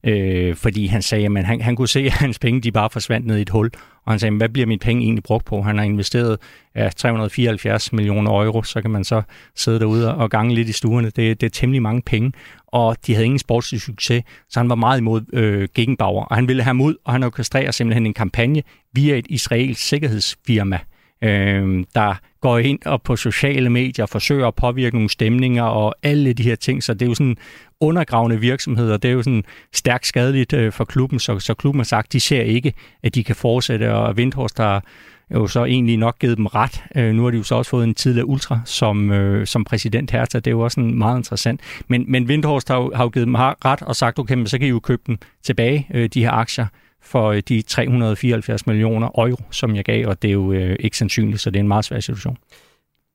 Øh, fordi han sagde, at han, han kunne se, at hans penge de bare forsvandt ned i et hul. Og han sagde, hvad bliver mine penge egentlig brugt på? Han har investeret ja, tre hundrede og fireoghalvfjerds millioner euro, så kan man så sidde derude og gange lidt i stuerne. Det, det er temmelig mange penge, og de havde ingen sportslig succes, så han var meget imod øh, Gegenbauer. Og han ville have ham ud, og han orkestrerer simpelthen en kampagne via et israelsk sikkerhedsfirma, øh, der går ind og på sociale medier forsøger at påvirke nogle stemninger og alle de her ting, så det er jo sådan undergravende virksomheder, det er jo sådan stærkt skadeligt øh, for klubben, så, så klubben har sagt, de ser ikke, at de kan fortsætte, og Windhorst har jo så egentlig nok givet dem ret. Øh, nu har de jo så også fået en tidligere ultra som, øh, som præsident Hertha, det er jo også sådan meget interessant, men, men Windhorst har, har jo givet dem ret og sagt, okay, men så kan I jo købe dem tilbage, øh, de her aktier, for de tre hundrede og fireoghalvfjerds millioner euro, som jeg gav, og det er jo øh, ikke sandsynligt, så det er en meget svær situation.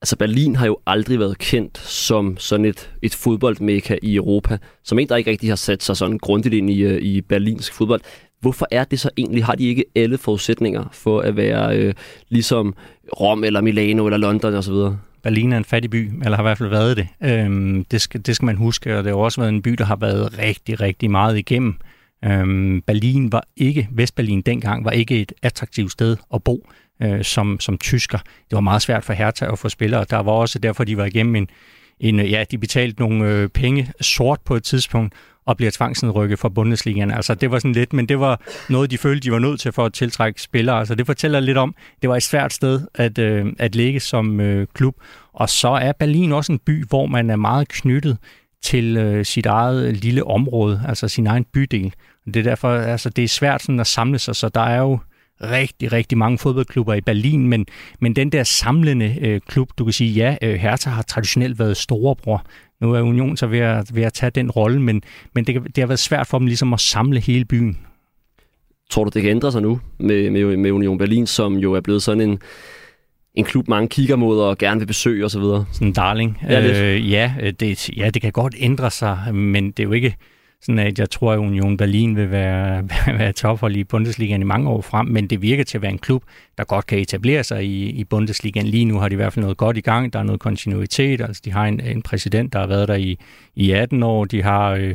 Altså, Berlin har jo aldrig været kendt som sådan et, et fodboldmekka i Europa, som en, der ikke rigtig har sat sig sådan grundigt ind i, i berlinsk fodbold. Hvorfor er det så egentlig? Har de ikke alle forudsætninger for at være øh, ligesom Rom eller Milano eller London osv.? Berlin er en fattig by, eller har i hvert fald været det. Øhm, det, skal, det skal man huske, og det har også været en by, der har været rigtig, rigtig meget igennem. Øhm, Berlin var ikke, Vestberlin dengang var ikke et attraktivt sted at bo øh, som, som tysker. Det var meget svært for Hertha at få spillere, der var også derfor, de var igennem en, en ja, de betalte nogle øh, penge sort på et tidspunkt og bliver tvangsnedrykket fra Bundesligaen. Altså, det var sådan lidt, men det var noget, de følte, de var nødt til for at tiltrække spillere. Altså, det fortæller lidt om, det var et svært sted at, øh, at ligge som øh, klub. Og så er Berlin også en by, hvor man er meget knyttet til øh, sit eget lille område, altså sin egen bydel. Det er derfor, altså, det er svært sådan at samle sig, så der er jo rigtig, rigtig mange fodboldklubber i Berlin, men, men den der samlende øh, klub, du kan sige, ja, øh, Hertha har traditionelt været storebror. Nu er Union så ved at, ved at tage den rolle, men, men det, det har været svært for dem ligesom at samle hele byen. Tror du, det kan ændre sig nu med, med, med Union Berlin, som jo er blevet sådan en en klub, mange kigger mod og gerne vil besøge osv.? Så sådan en darling. Ja, øh, ja, det, ja, det kan godt ændre sig, men det er jo ikke sådan, at jeg tror, at Union Berlin vil være, være tophold i Bundesligaen i mange år frem, men det virker til at være en klub, der godt kan etablere sig i, i Bundesligaen. Lige nu har de i hvert fald noget godt i gang. Der er noget kontinuitet. Altså, de har en, en præsident, der har været der i, i atten år. De har øh,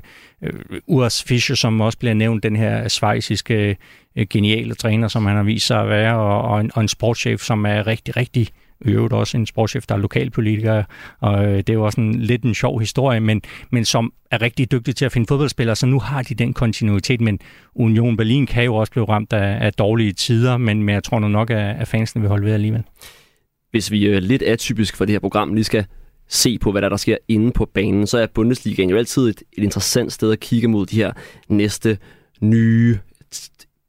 Urs Fischer, som også bliver nævnt, den her schweiziske øh, geniale træner, som han har vist sig at være, og, og, en, og en sportschef, som er rigtig, rigtig øvrigt også en sportschef, der er lokalpolitiker, og det er jo også en, lidt en sjov historie, men, men som er rigtig dygtig til at finde fodboldspillere, så nu har de den kontinuitet, men Union Berlin kan jo også blive ramt af, af dårlige tider, men, men jeg tror nu nok, at, at fansene vil holde ved alligevel. Hvis vi øh, lidt atypisk for det her program lige skal se på, hvad der, der sker inde på banen, så er Bundesligaen jo altid et, et interessant sted at kigge mod de her næste nye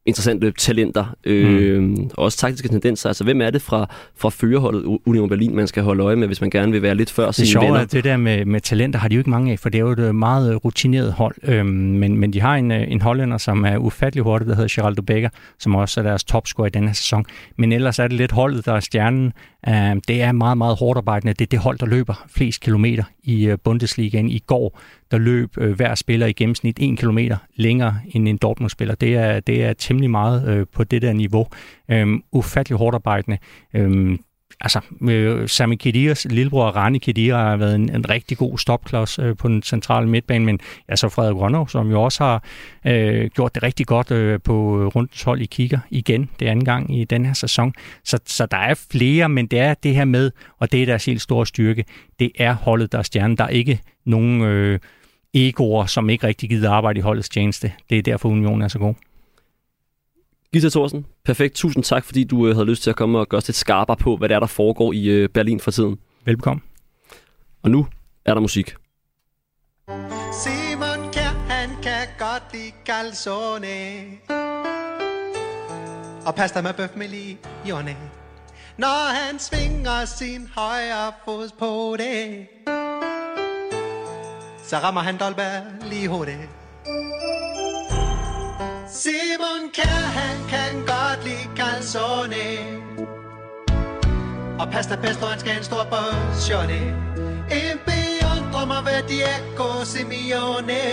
interessante talenter, øh, mm. og også taktiske tendenser. Altså, hvem er det fra, fra førerholdet Union Berlin, man skal holde øje med, hvis man gerne vil være lidt før sine venner? Det er sjovt, at det der med, med talenter har de jo ikke mange af, for det er jo et meget rutineret hold. Øhm, men, men de har en, en hollænder, som er ufattelig hurtig, der hedder Gerald de Bakker, som også er deres topscorer i denne sæson. Men ellers er det lidt holdet, der er stjernen. Øhm, det er meget, meget hårdt arbejdende. Det er det hold, der løber flest kilometer i Bundesligaen i går. Der løb øh, hver spiller i gennemsnit en kilometer længere end en Dortmund-spiller. Det er, det er temmelig meget øh, på det der niveau. Øhm, ufattelig hårdt arbejdende. Øhm, altså øh, Sami Khediras lillebror Rani Khedira har været en, en rigtig god stopklods øh, på den centrale midtbane, men ja, så Frederik Rønnow, som jo også har øh, gjort det rigtig godt øh, på rundens hold i kigger igen, det anden gang i den her sæson. Så, så der er flere, men det er det her med, og det er deres helt store styrke, det er holdet, der er stjernen. Der er ikke nogen øh, egoer, som ikke rigtig gider arbejde i holdets tjeneste. Det er derfor, Unionen er så god. Gisle Thorsen, perfekt. Tusind tak, fordi du havde lyst til at komme og gøre os lidt skarpere på, hvad det er, der foregår i Berlin for tiden. Velbekomme. Og nu er der musik. Simon Kjær, han kan godt lide calzone. Og pasta med bøf med lignende. Når han svinger sin højre fod på det, så rammer han Dolberg lige hovedet. Simon Kjær, han kan godt lide calzone. Og pasta pesto, han skal en stor portione. En beundrer mig ved Diego Simeone.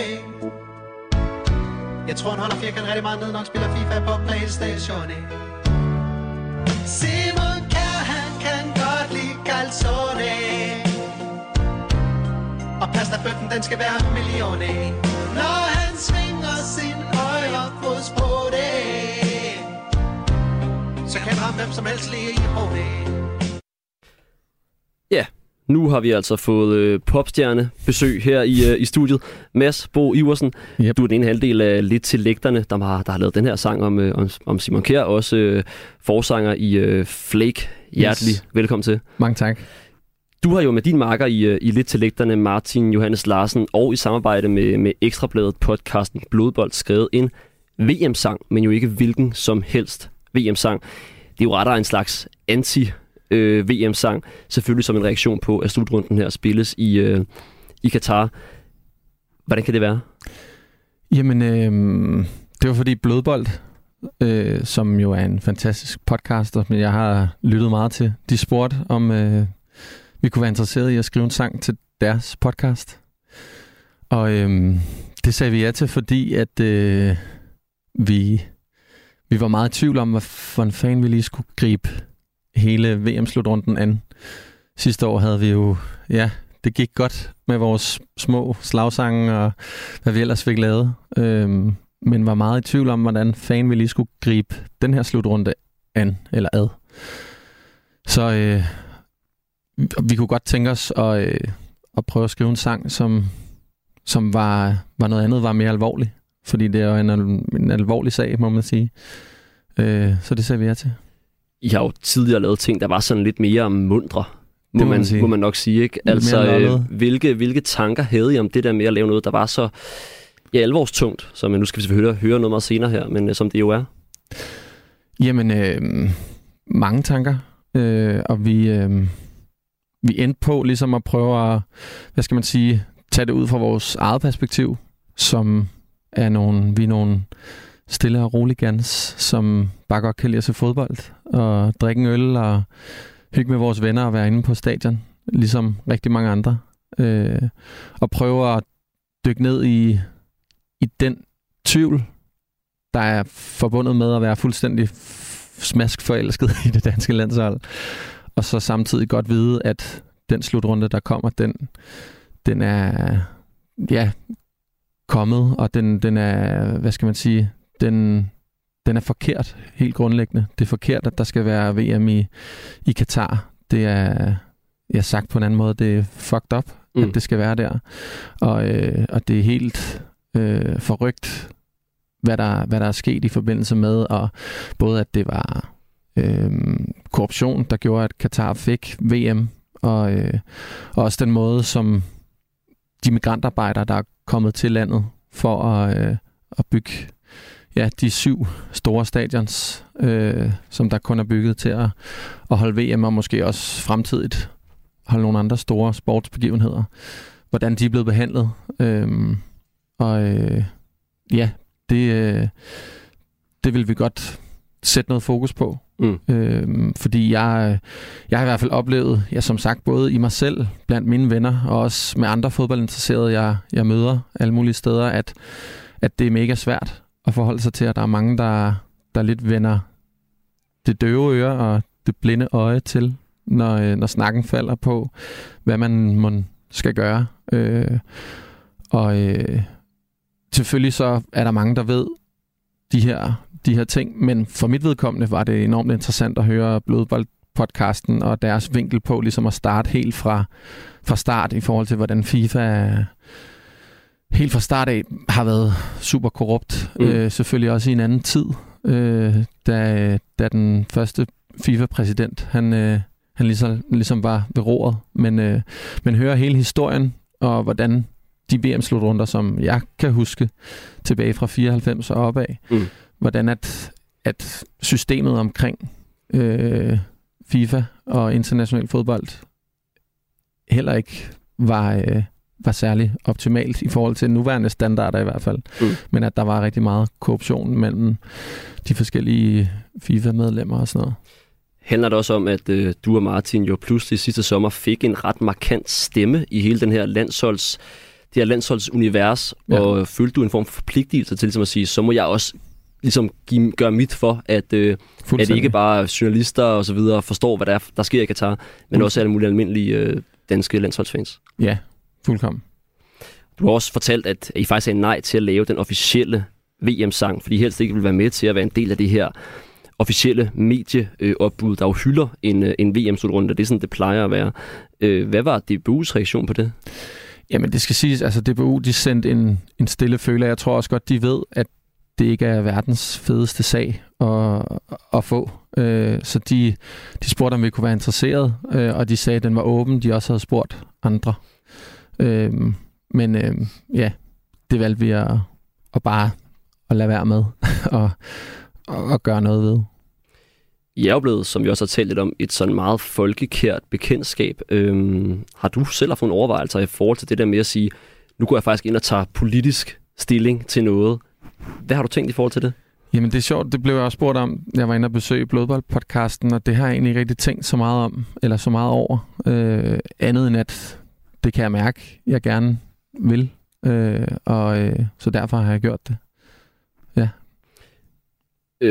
Jeg tror, han holder firkant rigtig meget ned, nok spiller FIFA på Playstation. Simon Kjær, han kan godt lide calzone. Og pasta bøffen, den skal være millione. Når han svinger sin højre fods på det, så kan ham hvem som helst lige på det. Ja, nu har vi altså fået øh, popstjerne besøg her i, øh, i studiet. Mads Bo Iversen, yep. Du er den ene halvdel af Lidt til Lægterne, der har, der har lavet den her sang om, øh, om Simon Kjær, også øh, forsanger i øh, Flake. Hjertelig yes. Velkommen til. Mange tak. Du har jo med din marker i, i Lidt til Lægterne, Martin Johannes Larsen, og i samarbejde med, med Ekstrabladet podcasten Blodbold, skrevet en V M-sang, men jo ikke hvilken som helst V M-sang. Det er jo rettere en slags anti-V M-sang, øh, selvfølgelig som en reaktion på, at slutrunden her spilles i, øh, i Katar. Hvordan kan det være? Jamen, øh, det var fordi Blodbold, øh, som jo er en fantastisk podcaster, men jeg har lyttet meget til, de spurgte om... Øh, Vi kunne være interesseret i at skrive en sang til deres podcast. Og øhm, det sagde vi ja til, fordi at øh, vi, vi var meget i tvivl om, hvordan fanden vi lige skulle gribe hele V M-slutrunden an. Sidste år havde vi jo... Ja, det gik godt med vores små slagsange og hvad vi ellers fik lavet. Øhm, men var meget i tvivl om, hvordan fanden vi lige skulle gribe den her slutrunde an eller ad. Så... Øh, Vi kunne godt tænke os at, øh, at prøve at skrive en sang, som, som var, var noget andet, var mere alvorlig. Fordi det er jo en, en alvorlig sag, må man sige. Øh, så det ser vi her til. I har jo tidligere lavet ting, der var sådan lidt mere mundre, må, må, man, man må man nok sige. Ikke? Altså, øh, hvilke, hvilke tanker havde I om det der med at lave noget, der var så ja, alvorstungt? Så men nu skal vi selvfølgelig høre noget meget senere her, men øh, som det jo er. Jamen, øh, mange tanker. Øh, og vi... Øh, Vi endte på ligesom at prøve at, hvad skal man sige, tage det ud fra vores eget perspektiv, som er nogle, vi er nogle stille og rolige gans, som bare godt kan lide at se fodbold og drikke en øl og hygge med vores venner og være inde på stadion, ligesom rigtig mange andre. Øh, og prøve at dykke ned i, i den tvivl, der er forbundet med at være fuldstændig smaskforelsket i det danske landshold. Og så samtidig godt vide, at den slutrunde, der kommer, den, den er ja, kommet, og den, den er, hvad skal man sige, den, den er forkert, helt grundlæggende. Det er forkert, at der skal være V M i, i Katar. Det er, jeg sagt på en anden måde, det er fucked up, mm. at det skal være der. Og, øh, og det er helt øh, forrygt, hvad der, hvad der er sket i forbindelse med, og både at det var... Øhm, korruption, der gjorde, at Katar fik V M, og, øh, og også den måde, som de migrantarbejdere, der er kommet til landet for at, øh, at bygge ja, de syv store stadions, øh, som der kun er bygget til at, at holde V M, og måske også fremtidigt holde nogle andre store sportsbegivenheder. Hvordan de er blevet behandlet. Øhm, og øh, ja, det, øh, det vil vi godt sætte noget fokus på. Mm. Øhm, fordi jeg, jeg har i hvert fald oplevet, jeg som sagt, både i mig selv, blandt mine venner, og også med andre fodboldinteresserede, jeg, jeg møder alle mulige steder, at, at det er mega svært at forholde sig til, at der er mange, der, der lidt vender det døve øre og det blinde øje til, når, når snakken falder på, hvad man må skal gøre. Øh, og øh, selvfølgelig så er der mange, der ved de her, de her ting, men for mit vedkommende var det enormt interessant at høre Blodbold-podcasten og deres vinkel på ligesom at starte helt fra, fra start i forhold til, hvordan FIFA helt fra start af har været super korrupt. Mm. Øh, selvfølgelig også i en anden tid, øh, da, da den første FIFA-præsident, han... Øh, Han ligesom, ligesom var ved roret, men, øh, men hører hele historien, og hvordan de V M-slutrunder, som jeg kan huske, tilbage fra fireoghalvfems og opad, mm. hvordan at, at systemet omkring øh, FIFA og international fodbold heller ikke var, øh, var særlig optimalt i forhold til nuværende standarder i hvert fald, mm. men at der var rigtig meget korruption mellem de forskellige FIFA-medlemmer og sådan noget. Handler det også om, at øh, du og Martin jo pludselig sidste sommer fik en ret markant stemme i hele den her landsholds, det her landsholdsunivers, ja. og øh, følte du en form for forpligtelse til ligesom at sige, så må jeg også ligesom give, gøre mit for, at, øh, at ikke bare journalister og så videre forstår, hvad der, er, der sker i Katar, men også alle mulige almindelige øh, danske landsholdsfans. Ja, fuldkommen. Du har også fortalt, at I faktisk sagde nej til at lave den officielle V M-sang, fordi I helst ikke ville være med til at være en del af det her officielle medieopbud, der jo hylder en, en V M-slutrunde. Det er sådan, det plejer at være. Hvad var D B U's reaktion på det? Jamen, det skal siges, altså D B U, de sendte en, en stille føler. Jeg tror også godt, de ved, at det ikke er verdens fedeste sag at, at få. Så de, de spurgte, om vi kunne være interesseret, og de sagde, at den var åben. De også havde spurgt andre. Men ja, det valgte vi at, at bare at lade være med. og og gøre noget ved. I er blevet, som vi også har talt lidt om, et sådan meget folkekært bekendtskab. Øhm, har du selv haft nogle overvejelser i forhold til det der med at sige, nu går jeg faktisk ind og tager politisk stilling til noget? Hvad har du tænkt i forhold til det? Jamen det er sjovt, det blev jeg også spurgt om. Jeg var inde og besøge Blodbold-podcasten, og det har jeg egentlig ikke rigtig tænkt så meget om, eller så meget over. Øh, andet end at, det kan jeg mærke, jeg gerne vil. Øh, og øh, så derfor har jeg gjort det. Ja.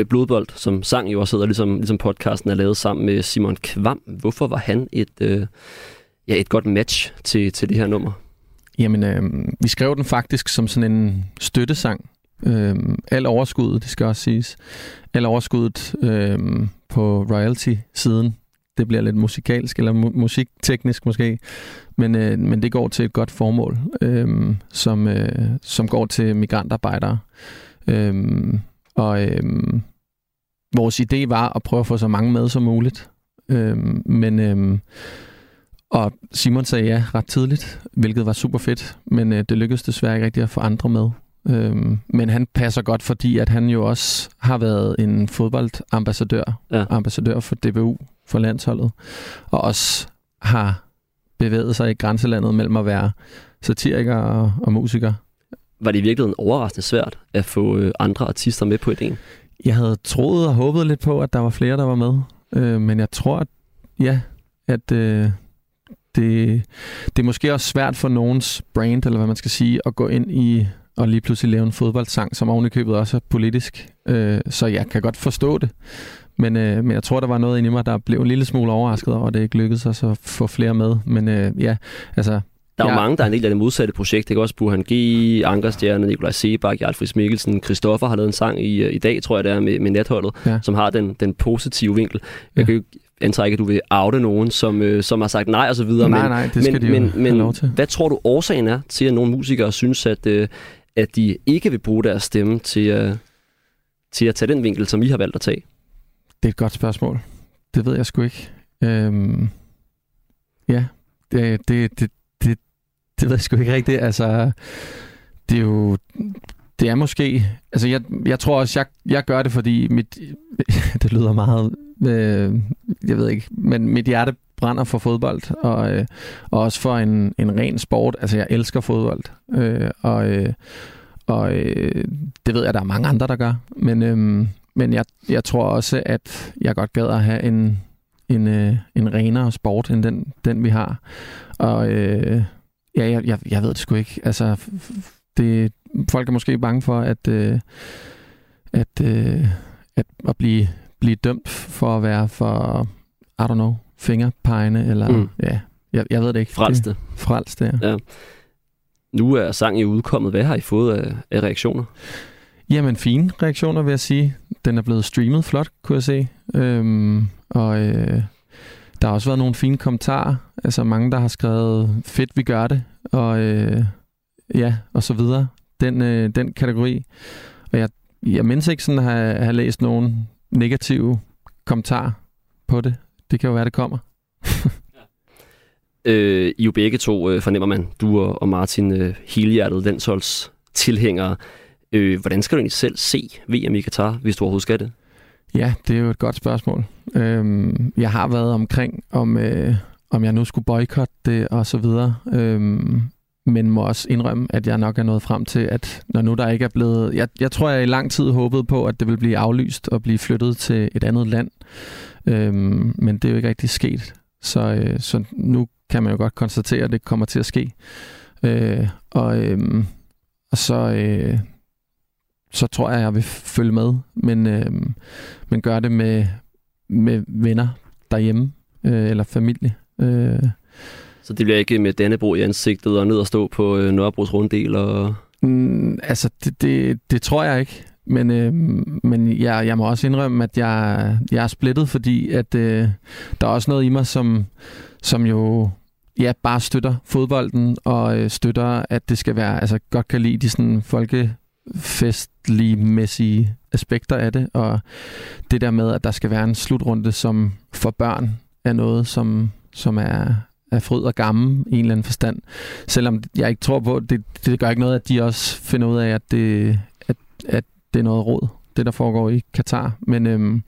Blodbold, som sang jo også hedder, ligesom, ligesom podcasten er lavet sammen med Simon Kvam. Hvorfor var han et, øh, ja, et godt match til, til det her nummer? Jamen, øh, vi skrev den faktisk som sådan en støttesang. Øh, al overskuddet, det skal også siges. Al overskuddet øh, på royalty-siden. Det bliver lidt musikalsk, eller mu- musikteknisk måske. Men, øh, men det går til et godt formål, øh, som, øh, som går til migrantarbejdere. Øh, Og øhm, vores idé var at prøve at få så mange med som muligt. Øhm, men øhm, og Simon sagde ja ret tidligt, hvilket var super fedt. Men øh, det lykkedes desværre ikke rigtig at få andre med. Øhm, men han passer godt, fordi at han jo også har været en fodboldambassadør. Ja. Ambassadør for D B U, for landsholdet. Og også har bevæget sig i grænselandet mellem at være satiriker og, og musiker. Var det i virkeligheden overraskende svært at få andre artister med på idéen? Jeg havde troet og håbet lidt på, at der var flere, der var med. Øh, men jeg tror, at, ja, at øh, det, det er måske også svært for nogens brand, eller hvad man skal sige, at gå ind i og lige pludselig lave en fodboldsang, som ovenikøbet også er politisk. Øh, så jeg kan godt forstå det. Men, øh, men jeg tror, der var noget inde i mig, der blev en lille smule overrasket over, at det ikke lykkedes os at få flere med. Men øh, ja, altså... Der er ja. jo mange, der er en del af det modsatte projekt. Det er også Burhan G, Ankerstjerne, Nikolaj Sebak, Alfreds Mikkelsen, Christoffer har lavet en sang i, i dag, tror jeg det er, med, med Natholdet, ja. som har den, den positive vinkel. Jeg ja. kan jo antrække, at du vil oute nogen, som, øh, som har sagt nej og så videre. Nej, men, nej, det skal men, de jo men, men, lov til. Hvad tror du årsagen er til, at nogle musikere synes, at, øh, at de ikke vil bruge deres stemme til, øh, til at tage den vinkel, som I har valgt at tage? Det er et godt spørgsmål. Det ved jeg sgu ikke. Øhm, ja, det... det, det Det ved jeg sgu ikke rigtigt. Altså, det er jo... Det er måske... Altså, jeg, jeg tror også, jeg, jeg gør det, fordi mit... Det lyder meget... Øh, jeg ved ikke. Men mit hjerte brænder for fodbold, og, øh, og også for en, en ren sport. Altså, jeg elsker fodbold. Øh, og øh, og øh, det ved jeg, der er mange andre, der gør. Men, øh, men jeg, jeg tror også, at jeg godt gad at have en, en, øh, en renere sport, end den, den vi har. Og... Øh, Ja, jeg, jeg, jeg ved det sgu ikke. Altså, det, folk er måske bange for at, øh, at, øh, at, at blive, blive dømt for at være for, I don't know, fingerpegne, eller mm. ja, jeg, jeg ved det ikke. Frelste. Frelste, ja. ja. Nu er sangen jo udkommet. Hvad har I fået af, af reaktioner? Jamen, fine reaktioner, vil jeg sige. Den er blevet streamet flot, kunne jeg se. Øhm, og øh, der har også været nogle fine kommentarer. Altså mange, der har skrevet, fedt, vi gør det, og øh, ja, og så videre. Den, øh, den kategori. Og jeg, jeg mindes ikke sådan at have, have læst nogen negative kommentarer på det. Det kan jo være, det kommer. øh, I jo begge to, øh, fornemmer man, du og, og Martin, øh, helhjertet Landsholds tilhængere. Øh, hvordan skal du egentlig selv se V M i Qatar, hvis du overhovedet skal det? Ja, det er jo et godt spørgsmål. Øhm, jeg har været omkring, om, øh, om jeg nu skulle boykotte det og så videre. Øhm, men må også indrømme, at jeg nok er nået frem til, at når nu der ikke er blevet... Jeg, jeg tror, jeg i lang tid håbede på, at det ville blive aflyst og blive flyttet til et andet land. Øhm, men det er jo ikke rigtig sket. Så, øh, så nu kan man jo godt konstatere, at det kommer til at ske. Øh, og, øh, og så... Øh, så tror jeg, at jeg vil følge med, men, øh, men gør det med, med venner derhjemme, øh, eller familie. Øh. Så det bliver ikke med Dannebrog i ansigtet og ned og stå på øh, Nørrebros runddel? Og... Mm, altså, det, det, det tror jeg ikke, men, øh, men jeg, jeg må også indrømme, at jeg, jeg er splittet, fordi at, øh, der er også noget i mig, som, som jo... Ja, bare støtter fodbolden og øh, støtter, at det skal være... Altså, godt kan lide de sådan folke... festlige-mæssige aspekter af det, og det der med, at der skal være en slutrunde, som for børn er noget, som, som er, er fryd og gammel i en eller anden forstand. Selvom jeg ikke tror på, det, det gør ikke noget, at de også finder ud af, at det, at, at det er noget rod, det der foregår i Katar. Men, øhm,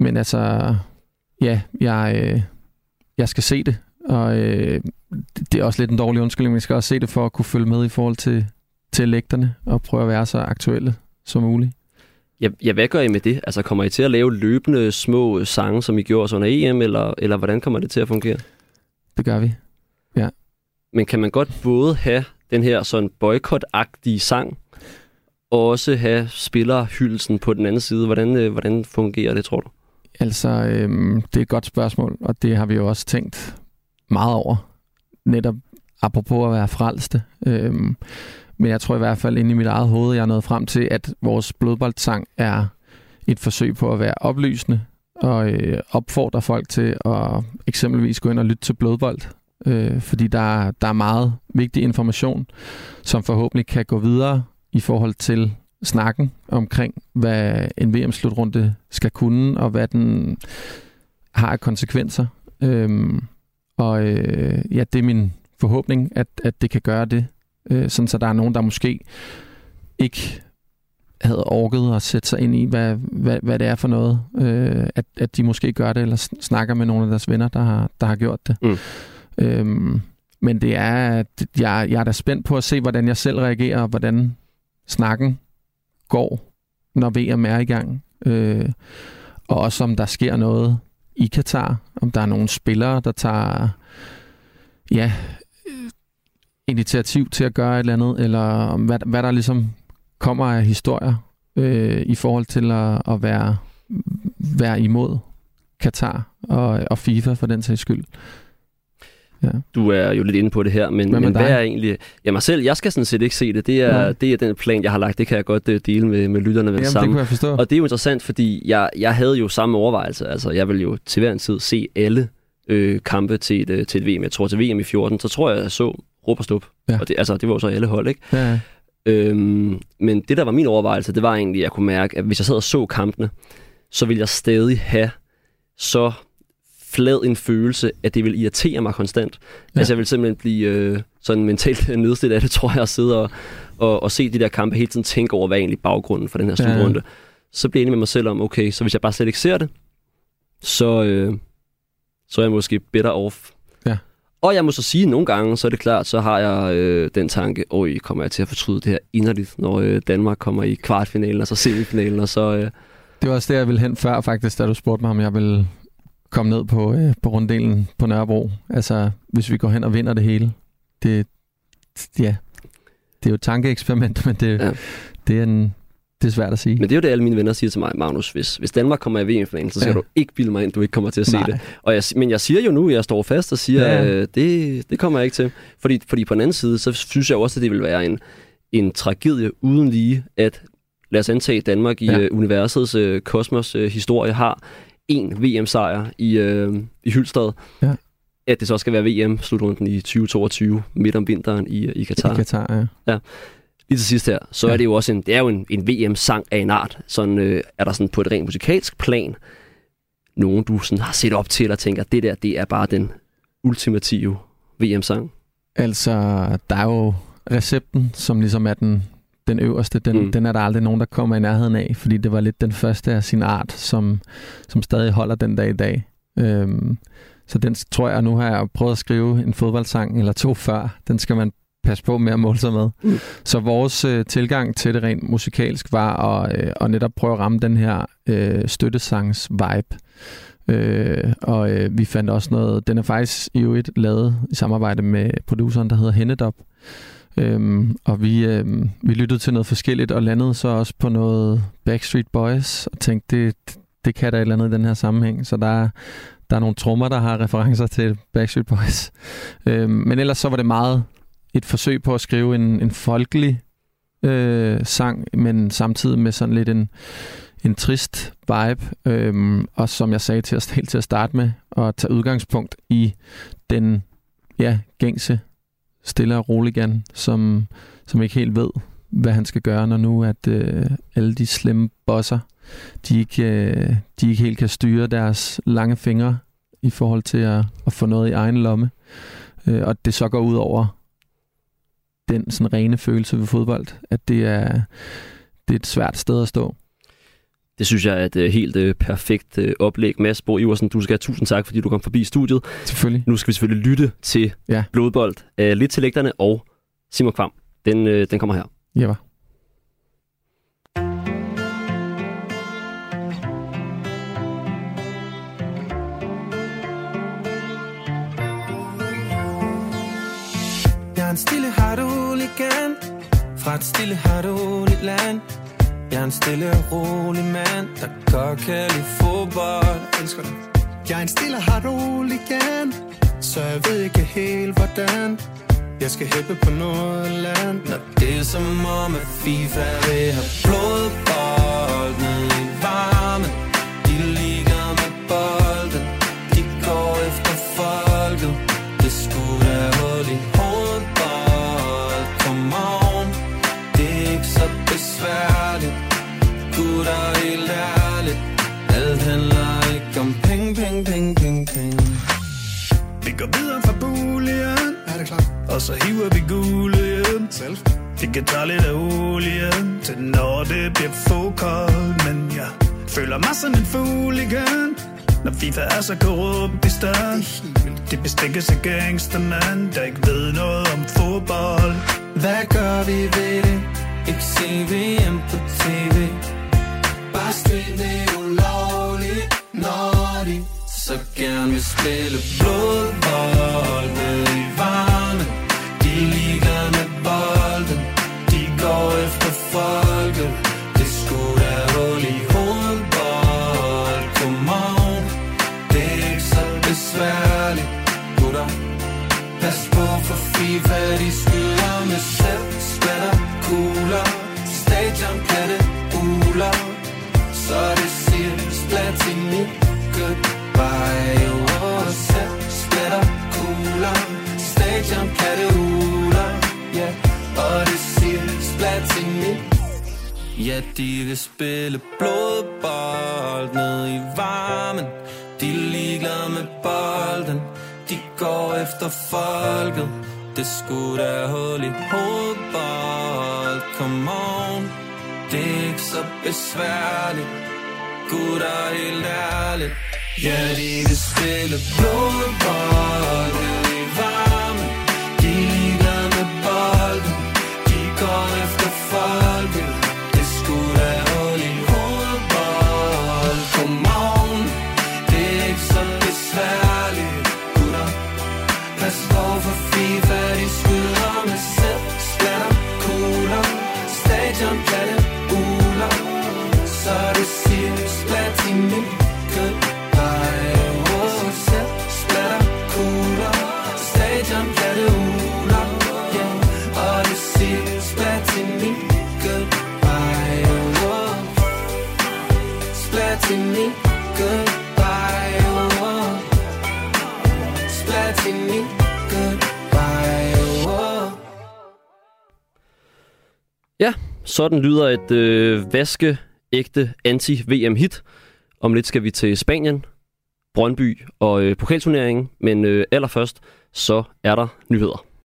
men altså, ja, jeg, øh, jeg skal se det, og øh, det er også lidt en dårlig undskyldning, men jeg skal også se det for at kunne følge med i forhold til til lægterne, og prøve at være så aktuelle som muligt. Ja, ja, hvad gør I med det? Altså, kommer I til at lave løbende små sange, som I gjorde under E M, eller, eller hvordan kommer det til at fungere? Det gør vi, ja. Men kan man godt både have den her sådan boykot-agtige sang, og også have spillerhyldelsen på den anden side? Hvordan, hvordan fungerer det, tror du? Altså, øhm, det er et godt spørgsmål, og det har vi jo også tænkt meget over. Netop apropos at være frelste. Øhm, Men jeg tror i hvert fald inde i mit eget hoved, jeg er nået frem til, at vores blodboldsang er et forsøg på at være oplysende og øh, opfordre folk til at eksempelvis gå ind og lytte til blodbold. Øh, fordi der, der er meget vigtig information, som forhåbentlig kan gå videre i forhold til snakken omkring, hvad en V M-slutrunde skal kunne, og hvad den har af konsekvenser. Øh, og øh, ja, det er min forhåbning, at, at det kan gøre det. Sådan så der er nogen, der måske ikke havde orket at sætte sig ind i, hvad, hvad, hvad det er for noget. Øh, at, at de måske gør det, eller snakker med nogle af deres venner, der har, der har gjort det. Mm. Øhm, men det er, at jeg, jeg er da spændt på at se, hvordan jeg selv reagerer, og hvordan snakken går, når V M er i gang. Øh, og også om der sker noget i Katar. Om der er nogle spillere, der tager... Ja... initiativ til at gøre et eller andet, eller hvad, hvad der ligesom kommer af historier øh, i forhold til at, at være, være imod Katar og, og FIFA for den sags skyld. Ja. Du er jo lidt inde på det her, men hvad, men hvad er egentlig... Ja, mig selv, jeg skal sådan set ikke se det. Det er, det er den plan, jeg har lagt. Det kan jeg godt dele med, med lytterne ved det samme. Og det er jo interessant, fordi jeg, jeg havde jo samme overvejelse. Altså, jeg ville jo til hver en tid se alle øh, kampe til et, til et V M. Jeg tror, til V M i fjorten, så tror jeg, jeg så råb og stup. Ja. Og det, altså, det var jo så alle hold, ikke? Ja, ja. Øhm, men det, der var min overvejelse, det var egentlig, at jeg kunne mærke, at hvis jeg sad og så kampene, så ville jeg stadig have så flad en følelse, at det ville irritere mig konstant. Ja. Altså, jeg ville simpelthen blive øh, sådan mentalt nedslidt af det, tror jeg, at sidde og, og, og se de der kampe, hele tiden tænke over, hvad er egentlig baggrunden for den her slutrunde. Ja, ja. Så blev jeg enig med mig selv om, okay, så hvis jeg bare slet ikke ser det, så, øh, så er jeg måske better off. Og jeg må så sige, nogle gange, så er det klart, så har jeg øh, den tanke, oj, kommer jeg til at fortryde det her inderligt, når øh, Danmark kommer i kvartfinalen, og så semifinalen, og så... Øh... Det var også det, jeg ville hen før, faktisk, da du spurgte mig, om jeg ville komme ned på, øh, på runddelen på Nørrebro. Altså, hvis vi går hen og vinder det hele. Det, ja, det er jo et tankeeksperiment, men det, ja. det, er, en, Det er svært at sige. Men det er jo det, alle mine venner siger til mig, Magnus, hvis, hvis Danmark kommer i V M-finalen, så skal ja. du ikke bilde mig ind, du ikke kommer til at se Nej. det. Og jeg, men jeg siger jo nu, jeg står fast og siger, ja. øh, det, det kommer jeg ikke til. Fordi, fordi på den anden side, så synes jeg også, at det vil være en, en tragedie uden lige, at lad os antage, Danmark i ja. uh, universets uh, kosmos uh, historie har en V M-sejr i, uh, i Hylstad. Ja. At det så skal være V M-slutrunden i tyve toogtyve, midt om vinteren i, i Katar. I Katar, ja. ja. Lige til sidst her, så ja. er det jo også en, det er jo en, en V M-sang af en art. Sådan, øh, er der sådan på et rent musikalsk plan, nogen du sådan har set op til og tænker, det der, det er bare den ultimative V M-sang? Altså, der er jo recepten, som ligesom er den, den øverste. Den, mm. den er der aldrig nogen, der kommer i nærheden af, fordi det var lidt den første af sin art, som, som stadig holder den dag i dag. Øhm, så den tror jeg, nu har jeg prøvet at skrive en fodboldsang eller to før. Den skal man pas på med at måle sig med. Mm. Så vores øh, tilgang til det rent musikalsk var at, øh, at netop prøve at ramme den her øh, støttesangs-vibe. Øh, og øh, vi fandt også noget, den er faktisk i øvrigt lavet i samarbejde med produceren, der hedder Hennedop. Øhm, og vi, øh, vi lyttede til noget forskelligt og landede så også på noget Backstreet Boys og tænkte, det, det kan der et eller andet i den her sammenhæng. Så der der er nogle trommer, der har referencer til Backstreet Boys. Øhm, men ellers så var det meget et forsøg på at skrive en, en folkelig øh, sang, men samtidig med sådan lidt en, en trist vibe. Øhm, og som jeg sagde til at, helt til at starte med, at tage udgangspunkt i den ja, gængse, stille og roligan, som, som ikke helt ved, hvad han skal gøre, når nu at øh, alle de slemme bosser, de ikke, øh, de ikke helt kan styre deres lange fingre i forhold til at, at få noget i egen lomme. Øh, og det så går ud over den sådan rene følelse ved fodbold, at det er, det er et svært sted at stå. Det synes jeg er et helt øh, perfekt øh, oplæg. Mads Bo Iversen, du skal have tusind tak, fordi du kom forbi studiet. Selvfølgelig. Nu skal vi selvfølgelig lytte til ja. Blodbold, øh, Lidt til Lægterne og Simon Kvam. Den, øh, den kommer her. Ja, var. Jeg er en stille harduligan fra et stille harduligt land. Jeg er en stille og rolig mand, der godt kan lide fodbold. Elsker det. Jeg er en stille harduligan, så jeg ved ikke helt hvordan. Jeg skal hæppe på noget land, når det er som om at FIFA vil have blodbolden i varmen. De ligger med bolden, de går efter folket. Det skulle da hul i hovedbold, come on. Det er ikke så besværligt, gutter helt ærligt. Alt handler ikke om penge, penge, penge, penge, penge. Vi går videre fra boligen. Og så hiver vi gulden. Det kan tage lidt af olien, til når det bliver fodkoldt. Men jeg føler mig som en fugl igen, når FIFA er så korrupt i stand. De bestikkes af gangstermand, der ikke ved noget om fodbold. Hvad gør vi ved det? Ikke se V M på T V. Bare spil det ulovligt, når de så gerne vil spille blodbold ned i varmen. De ligger med bolden, de går efter folket. Det skulle da hul i hovedbold, come on. Det er ikke så besværligt, gutter. Pas på for FIFA, de skylder med sæt, splatter, kugler. Stadion kan det uler, så det siger splat i nikket. Bare jo over sæt, splatter, kugler. Stadion kan det uler, ja, og det siger splatting. Ja, de vil spille blodbold ned i varmen. De er ligeglade med bolden, de går efter folket. Det skulle da hul i hovedbold, come on. Det er ikke så besværligt, gutter helt ærligt. Ja, de vil spille blodbold ned i varmen. De ligger med bolden, de går efter folket. Det skulle da hul i hovedbold, come on. Det er ikke så besværligt, gutter. Pas på for FIFA, de skyder med sæt, splatter, kugler. Stadion kan det uler, Ja, sådan lyder et øh, vaskeægte anti-V M-hit. Om lidt skal vi til Spanien, Brøndby og øh, pokalturneringen, men øh, allerførst så er der nyheder.